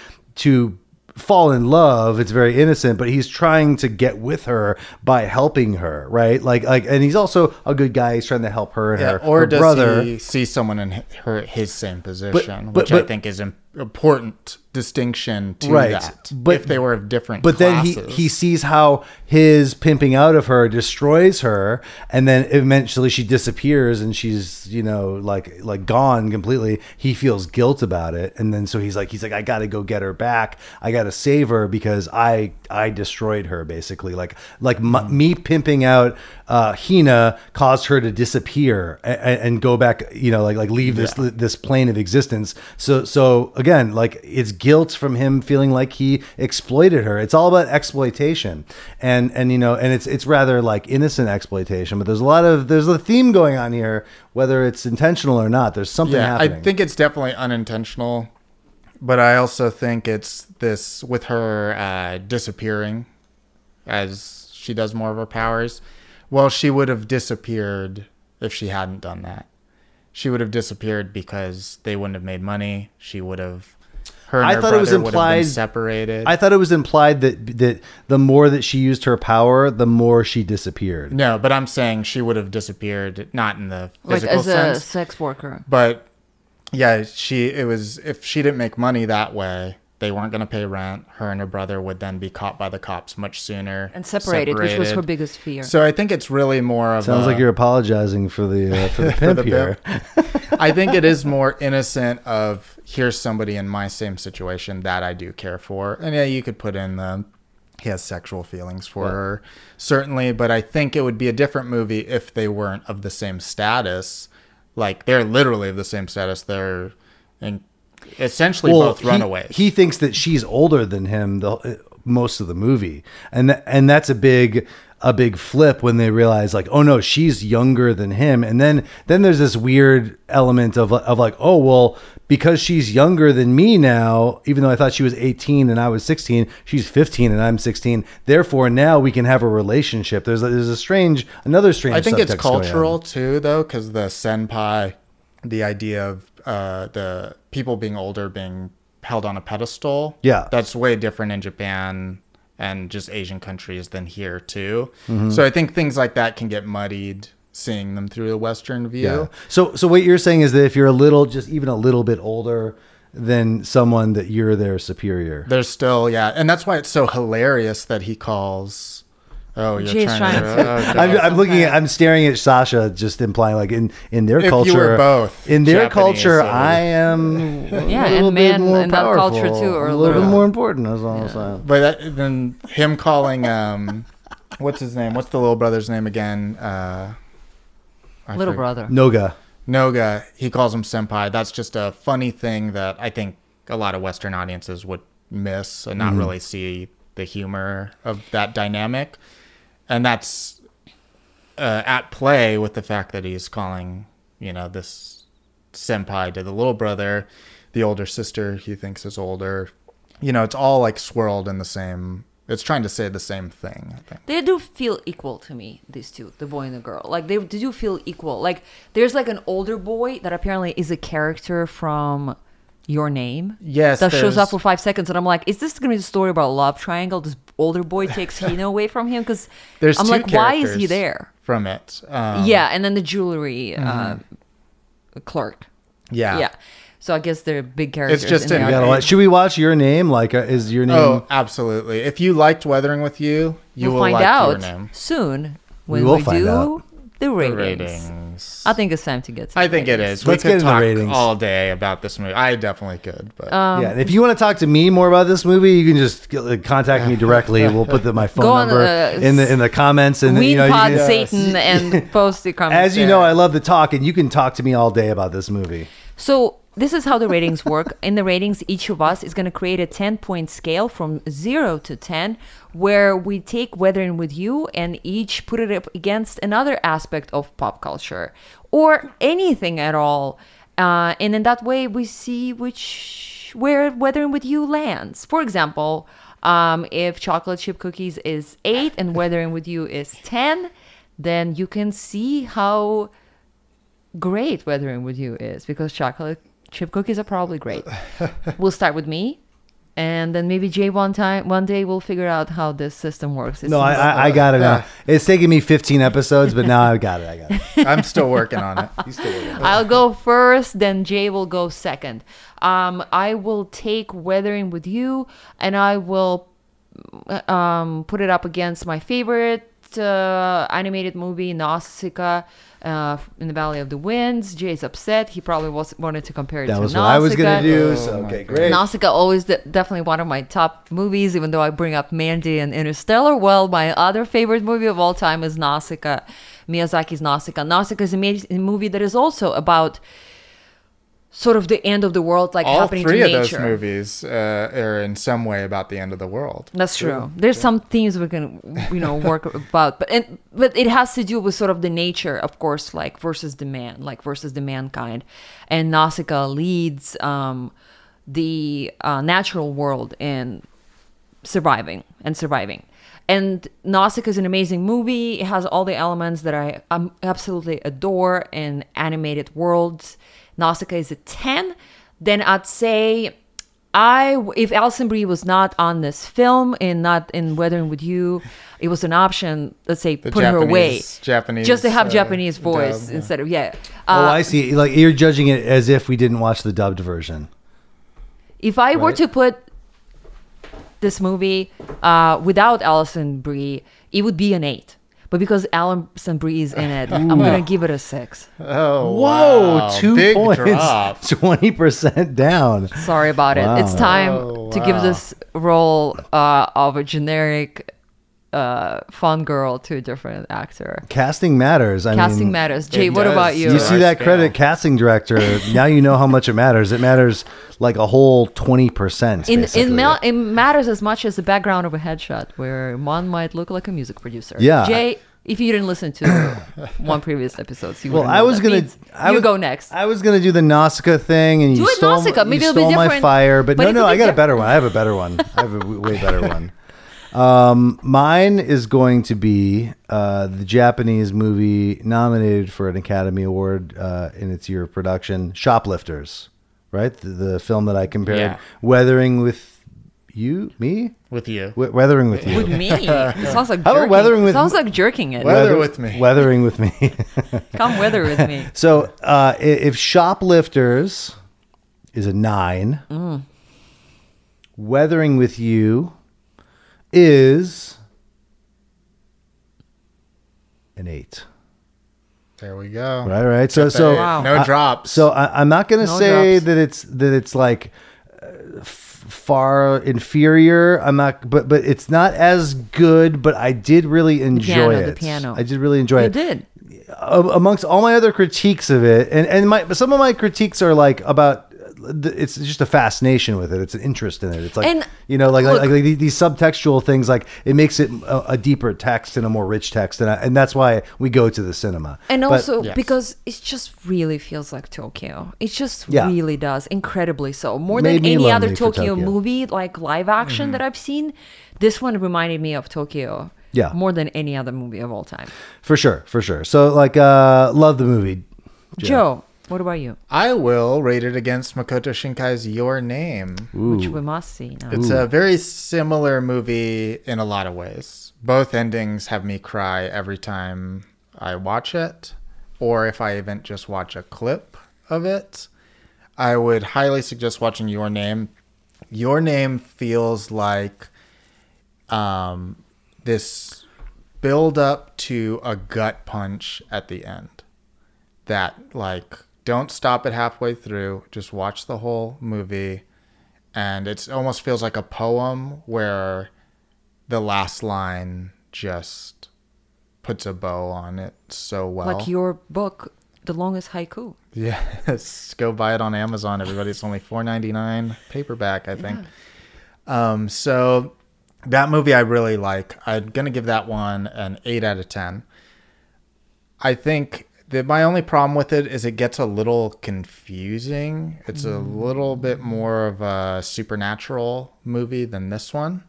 fall in love. It's very innocent, but he's trying to get with her by helping her, right? Like, and he's also a good guy. He's trying to help her and her brother. Or does he see someone in his same position, which I think is important distinction to that. But if they were of different classes. Then he sees how his pimping out of her destroys her, and then eventually she disappears and she's, you know, like gone completely. He feels guilt about it, and then so he's like, I gotta go get her back. I gotta save her because I destroyed her, basically. Me pimping out Hina caused her to disappear and go back, you know, like leave this plane of existence. So again, like, it's guilt from him feeling like he exploited her. It's all about exploitation, and you know, and it's rather like innocent exploitation. But there's a theme going on here, whether it's intentional or not. There's something happening. I think it's definitely unintentional, but I also think it's this with her disappearing as she does more of her powers. Well, she would have disappeared if she hadn't done that. She would have disappeared because they wouldn't have made money. She would have. I thought it was implied separated. I thought it was implied that the more that she used her power, the more she disappeared. No, but I'm saying she would have disappeared, not in the physical sense, as a sex worker. But yeah, if she didn't make money that way, they weren't going to pay rent. Her and her brother would then be caught by the cops much sooner and separated, which was her biggest fear. So I think it's really more of sounds like you're apologizing for the pimp here. I think it is more innocent of, here's somebody in my same situation that I do care for. And yeah, you could put in he has sexual feelings for her, certainly. But I think it would be a different movie if they weren't of the same status. Like, they're literally of the same status. They're essentially both runaways. He thinks that she's older than him most of the movie. And that's a big flip when they realize, like, oh no, she's younger than him. And then there's this weird element of like, oh, well, because she's younger than me now, even though I thought she was 18 and I was 16, she's 15 and I'm 16. Therefore now we can have a relationship. There's a another strange. I think it's cultural too, though, because the senpai, the idea of the people being older being held on a pedestal. Yeah. That's way different in Japan and just Asian countries than here too. Mm-hmm. So I think things like that can get muddied seeing them through the Western view. Yeah. So what you're saying is that if you're just even a little bit older than someone, that you're their superior. They're still, and that's why it's so hilarious that he calls, oh, you're trying to. Okay. I'm staring at Sasha, just implying, like, in their culture. If you were both in their Japanese, culture, so I am. Yeah, and man, in that culture too, or a little bit more important. That's all I'm saying. But then him calling What's his name? What's the little brother's name again? Brother. Noga. He calls him senpai. That's just a funny thing that I think a lot of Western audiences would miss and not really see the humor of that dynamic. And that's at play with the fact that he's calling, this senpai to the little brother, the older sister he thinks is older. It's all like swirled in the same... It's trying to say the same thing, I think. They do feel equal to me, these two, the boy and the girl. Like, they do feel equal. Like, there's like an older boy that apparently is a character from Your Name. Yes, that shows up for 5 seconds, and I'm like, is this going to be a story about a love triangle? This older boy takes Hina away from him? Because I'm like, why is he there? From it. And then the jewelry clerk. Yeah. So I guess they're big characters. It's just should we watch Your Name? Like, is Your Name? Oh, absolutely. If you liked Weathering With You, you will find like out Your Name soon when we do the ratings. I think it's time to get to the ratings. I think it is. Let's get into the ratings. We could talk all day about this movie. I definitely could. But and if you want to talk to me more about this movie, you can just contact me directly. We'll put my phone number in the comments. And Pod Satan and post the comments. As you know, I love to talk, and you can talk to me all day about this movie. So... This is how the ratings work. In the ratings, each of us is going to create a 10-point scale from 0 to 10, where we take Weathering With You and each put it up against another aspect of pop culture or anything at all. And in that way, we see where Weathering With You lands. For example, if chocolate chip cookies is 8 and Weathering With You is 10, then you can see how great Weathering With You is, because chocolate chip cookies are probably great. We'll start with me, and then maybe Jay one day we'll figure out how this system works. I got it now. It's taken me 15 episodes, but now I got it. I'm still working on it. He's still working on it. I'll go first, then Jay will go second. I will take Weathering With You, and I will put it up against my favorite animated movie, Nausicaä in the Valley of the Winds. Jay's upset. He probably wanted to compare it to Nausicaä. That was what I was going to do. So, okay, great. Nausicaä always definitely one of my top movies, even though I bring up Mandy and Interstellar. Well, my other favorite movie of all time is Nausicaä, Miyazaki's Nausicaä. Nausicaä is a movie that is also about sort of the end of the world, like all happening to nature. All three of those movies are in some way about the end of the world. That's true. There's some themes we can, work about, but it has to do with sort of the nature, of course, like versus the man, like versus the mankind, and Nausicaä leads the natural world in surviving. And Nausicaä is an amazing movie. It has all the elements that I absolutely adore in animated worlds. Nausicaä is a 10. Then I'd say, if Allison Brie was not on this film and not in Weathering With You, it was an option. Let's say put her away, just to have Japanese voice dub, instead of I see. Like, you're judging it as if we didn't watch the dubbed version. If I were to put this movie without Allison Brie, it would be an 8. But because Allison Brie is in it, I'm going to give it a 6. Oh, whoa. Wow. 2 points. Drop. 20% down. Sorry about it. It's time to give this role of a generic fun girl to a different actor. Casting matters. Casting matters. Jay, what about you? You see that credit, casting director. Now you know how much it matters. It matters like a whole 20%. It matters as much as the background of a headshot, where one might look like a music producer. Yeah. Jay, if you didn't listen to one previous episode, you go next. I was gonna do the Nausicaä thing, and you stole my fire. But no, I got a better one. I have a better one. I have a way better one. Mine is going to be the Japanese movie nominated for an Academy Award in its year of production, Shoplifters, right? The film that I compared Weathering With You, me? With you. Weathering With You. With me? It sounds like jerking. It sounds like jerking. Weathering With Me. Come weather with me. So if Shoplifters is a 9, Weathering With You is an 8. There we go. Right. So no drops. So I'm not going to say that it's like far inferior. I'm not, but it's not as good. But I did really enjoy it. I did really enjoy it. You did. Amongst all my other critiques of it, and some of my critiques are like about. It's just a fascination with it. It's an interest in it. It's like, and you know, like, look, like these subtextual things, like it makes it a deeper text and a more rich text. And that's why we go to the cinema. And but, also yes. because it just really feels like Tokyo. It just really does. Incredibly so. More than any other Tokyo movie, like live action that I've seen. This one reminded me of Tokyo. Yeah. More than any other movie of all time. For sure. For sure. So like, love the movie. Joe. What about you? I will rate it against Makoto Shinkai's Your Name. Ooh. Which we must see now. It's a very similar movie in a lot of ways. Both endings have me cry every time I watch it, or if I even just watch a clip of it. I would highly suggest watching Your Name. Your Name feels like this build up to a gut punch at the end. That, like... Don't stop it halfway through. Just watch the whole movie. And it almost feels like a poem where the last line just puts a bow on it so well. Like your book, The Longest Haiku. Yes. Go buy it on Amazon, everybody. It's only $4.99 paperback, I think. Yeah. So that movie I really like. I'm going to give that one an 8 out of 10. I think... My only problem with it is it gets a little confusing. It's a little bit more of a supernatural movie than this one.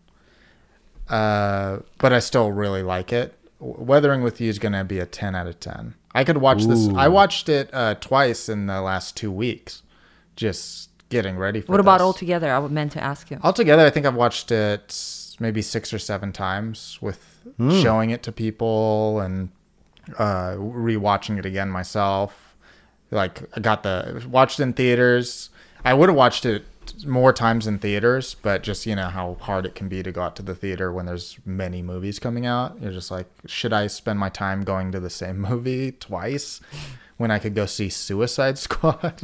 But I still really like it. Weathering With You is going to be a 10 out of 10. I could watch this. I watched it twice in the last 2 weeks. Just getting ready for this. What about Altogether? I meant to ask you. Altogether, I think I've watched it maybe 6 or 7 times with showing it to people and... rewatching it again myself. Like I watched in theaters. I would have watched it more times in theaters, but just you know how hard it can be to go out to the theater when there's many movies coming out. You're just like, should I spend my time going to the same movie twice when I could go see Suicide Squad?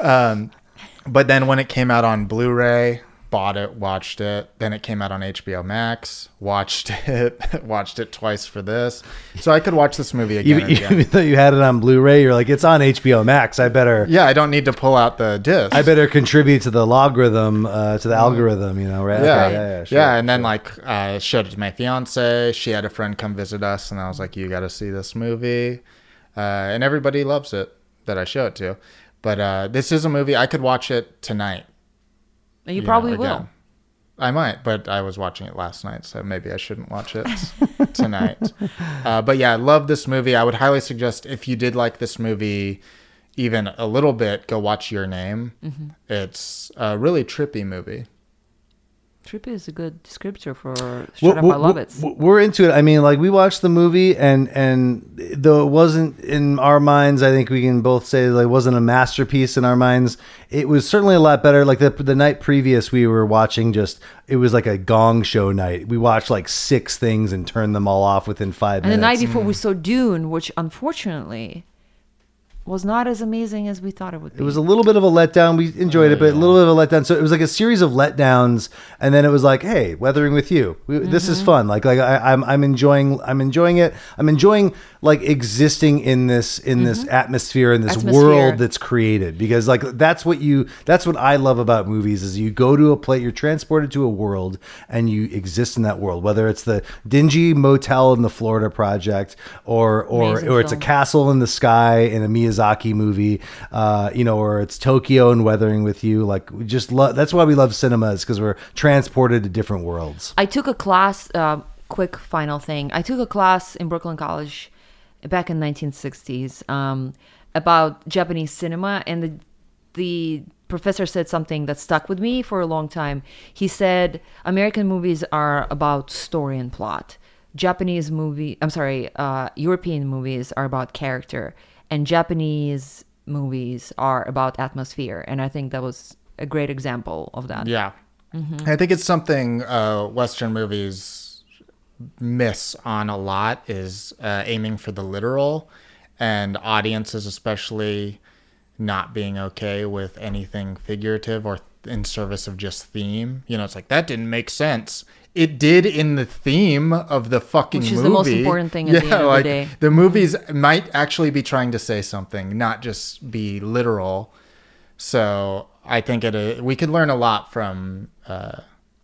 But then when it came out on Blu-ray, bought it, watched it. Then it came out on HBO Max, watched it twice for this. So I could watch this movie again. Even though you had it on Blu-ray, you're like, it's on HBO Max. I better... Yeah, I don't need to pull out the disc. I better contribute to the logarithm, to the algorithm, you know, right? Yeah, okay, yeah, sure, yeah. And then like, I showed it to my fiance. She had a friend come visit us and I was like, you got to see this movie. And everybody loves it that I show it to. But this is a movie, I could watch it tonight. You probably will. I might, but I was watching it last night, so maybe I shouldn't watch it tonight. But yeah, I love this movie. I would highly suggest if you did like this movie even a little bit, go watch Your Name. Mm-hmm. It's a really trippy movie. Trippy is a good descriptor for straight up I love it. We're into it. I mean, like we watched the movie and though it wasn't in our minds, I think we can both say like it wasn't a masterpiece in our minds. It was certainly a lot better. Like the night previous we were watching it was like a gong show night. We watched like 6 things and turned them all off within 5 minutes. And the night before we saw Dune, which unfortunately was not as amazing as we thought it would be. It was a little bit of a letdown. We enjoyed it, but a little bit of a letdown. So it was like a series of letdowns, and then it was like, "Hey, Weathering With You. This is fun. Like I'm enjoying it. I'm enjoying like existing in this atmosphere, in this world that's created. Because like that's what I love about movies is you go to a place, you're transported to a world, and you exist in that world. Whether it's the dingy motel in the Florida Project, or it's a castle in the sky in a Miyazaki movie, you know, or it's Tokyo and Weathering With You. Like we just love, that's why we love cinemas, because we're transported to different worlds. I took a class, quick final thing. I took a class in Brooklyn College back in the 1960s about Japanese cinema. And the professor said something that stuck with me for a long time. He said, American movies are about story and plot. European movies are about character. And Japanese movies are about atmosphere. And I think that was a great example of that. Yeah. Mm-hmm. I think it's something Western movies miss on a lot is aiming for the literal, and audiences especially not being okay with anything figurative or in service of just theme. You know, it's like, that didn't make sense. It did in the theme of the fucking movie. Which is the most important thing at the end of the day. The movies might actually be trying to say something, not just be literal. So I think we could learn a lot from...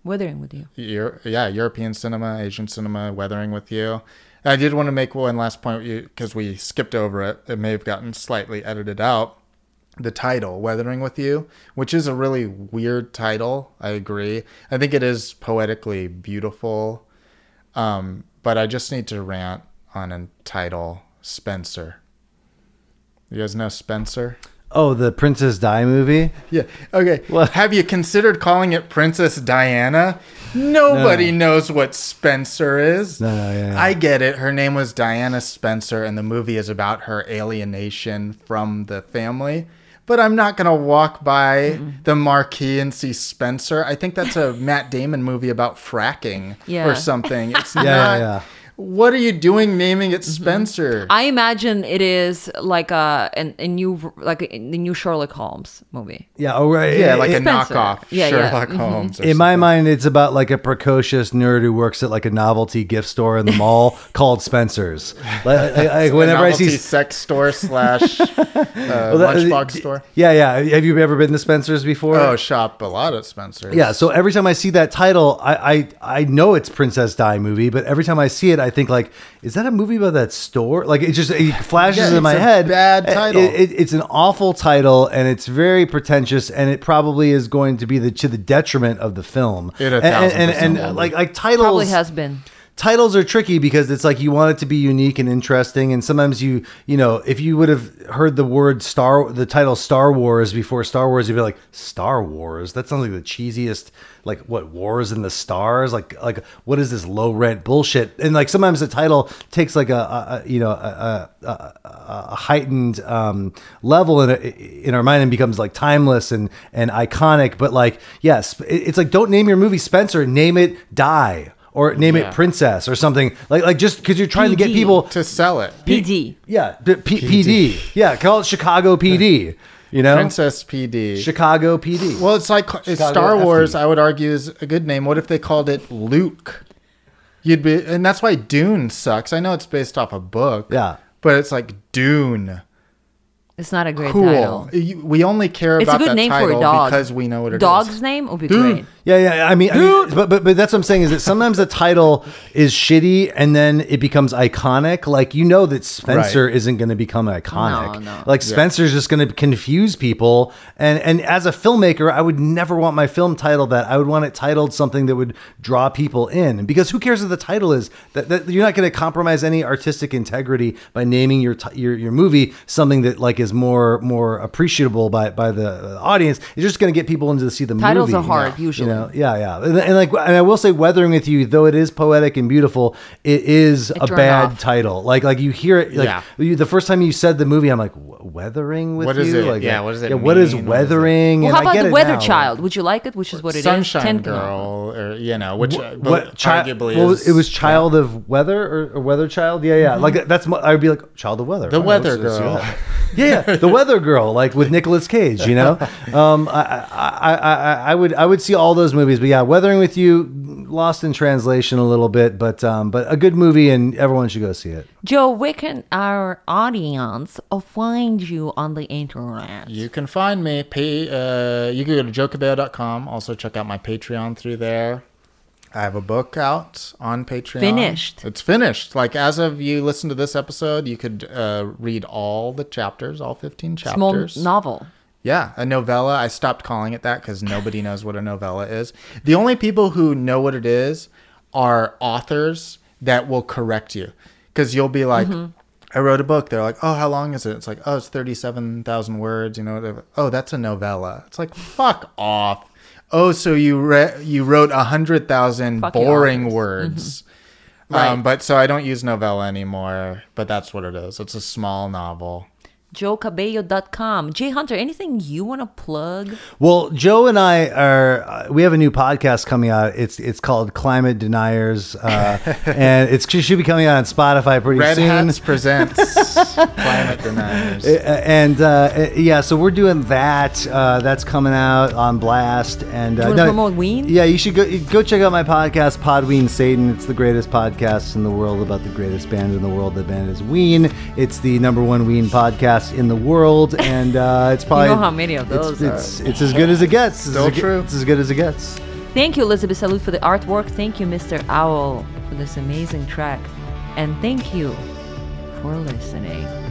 Weathering With You. European cinema, Asian cinema, Weathering With You. I did want to make one last point, because we skipped over it. It may have gotten slightly edited out. The title, Weathering With You, which is a really weird title. I agree. I think it is poetically beautiful. But I just need to rant on a title, Spencer. You guys know Spencer? Oh, the Princess Di movie? Yeah. Okay. Well, have you considered calling it Princess Diana? Nobody knows what Spencer is. No. I get it. Her name was Diana Spencer, and the movie is about her alienation from the family. But I'm not going to walk by the marquee and see Spencer. I think that's a Matt Damon movie about fracking or something. It's not. What are you doing naming it Spencer? I imagine it is like the new Sherlock Holmes movie. Yeah, oh right. Yeah, like a knockoff Sherlock Holmes. In my mind, it's about like a precocious nerd who works at like a novelty gift store in the mall called Spencer's. Like whenever I see sex store slash lunchbox store. Yeah. Have you ever been to Spencer's before? Oh, shop a lot at Spencer's. Yeah, so every time I see that title, I know it's Princess Di movie, but every time I see it, I think like, is that a movie about that store? Like it flashes in my head. Bad title. It's an awful title, and it's very pretentious, and it probably is going to be to the detriment of the film. It 1,000% and like titles probably has been. Titles are tricky because it's like you want it to be unique and interesting, and sometimes you know if you would have heard the word the title Star Wars before Star Wars, you'd be like, Star Wars? That sounds like the cheesiest. Like what, wars in the stars? Like what is this low rent bullshit? And like sometimes the title takes like a heightened level in our mind and becomes like timeless and iconic. But like it's like, don't name your movie Spencer. Name it Die. Or name it Princess or something like just because you're trying to get people to sell it. PD. Yeah. PD. Yeah. Call it Chicago PD. You know, Princess PD. Chicago PD. Well, it's like Star Wars. I would argue is a good name. What if they called it Luke? And that's why Dune sucks. I know it's based off a book. Yeah. But it's like Dune. It's not a great title. We only care about that title because we know what it is. Dog's name would be great. Yeah. I mean, but that's what I'm saying is that sometimes the title is shitty and then it becomes iconic. Like, you know that Spencer isn't going to become iconic. No. Like Spencer's just going to confuse people. And as a filmmaker, I would never want my film titled that. I would want it titled something that would draw people in, because who cares what the title is? That you're not going to compromise any artistic integrity by naming your movie something that like is more appreciable by the audience. It's just going to get people into see the titles movie. Titles are hard usually. You know? Yeah. And I will say, Weathering With You, though it is poetic and beautiful, it is a bad title. Like you hear it, like the first time you said the movie, I'm like, Weathering With You? What is it? Like, what does it mean? What is weathering? Well, how about The Weather Child? Would you like it? Which is what it is. Sunshine Girl, or arguably is. It was Child of Weather or Weather Child? Yeah. Mm-hmm. Like that's, I would be like, Child of Weather. The Weather Girl. Yeah, The Weather Girl, like with Nicolas Cage, you know? I would see all those movies, but yeah, Weathering With You, lost in translation a little bit, but a good movie, and everyone should go see it. Joe, where can our audience find you on the internet? You can find me. You can go to joecabello.com. Also, check out my Patreon through there. I have a book out on Patreon. Finished. It's finished. Like, as of you listen to this episode, you could read all the chapters, all 15 chapters. Small novel. Yeah, a novella. I stopped calling it that because nobody knows what a novella is. The only people who know what it is are authors that will correct you. Because you'll be like, I wrote a book. They're like, oh, how long is it? It's like, oh, it's 37,000 words. You know, whatever. Oh, that's a novella. It's like, fuck off. Oh, so you wrote 100,000 boring words. Mm-hmm. Right. But so I don't use novella anymore, but that's what it is. It's a small novel. JoeCabello.com. Jay Hunter, anything you want to plug? Well, Joe and I we have a new podcast coming out. It's called Climate Deniers, and it should be coming out on Spotify pretty soon. Red Hats presents Climate Deniers, and yeah, so we're doing that. That's coming out on Blast. And do you want to promote Ween? Yeah, you should go check out my podcast, Podween Satan. It's the greatest podcast in the world about the greatest band in the world. The band is Ween. It's the #1 Ween podcast in the world, and it's probably, you know how many of those it's as good as it gets. It's so true. It's as good as it gets. Thank you, Elizabeth Salud, for the artwork. Thank you, Mr. Owl, for this amazing track, and thank you for listening.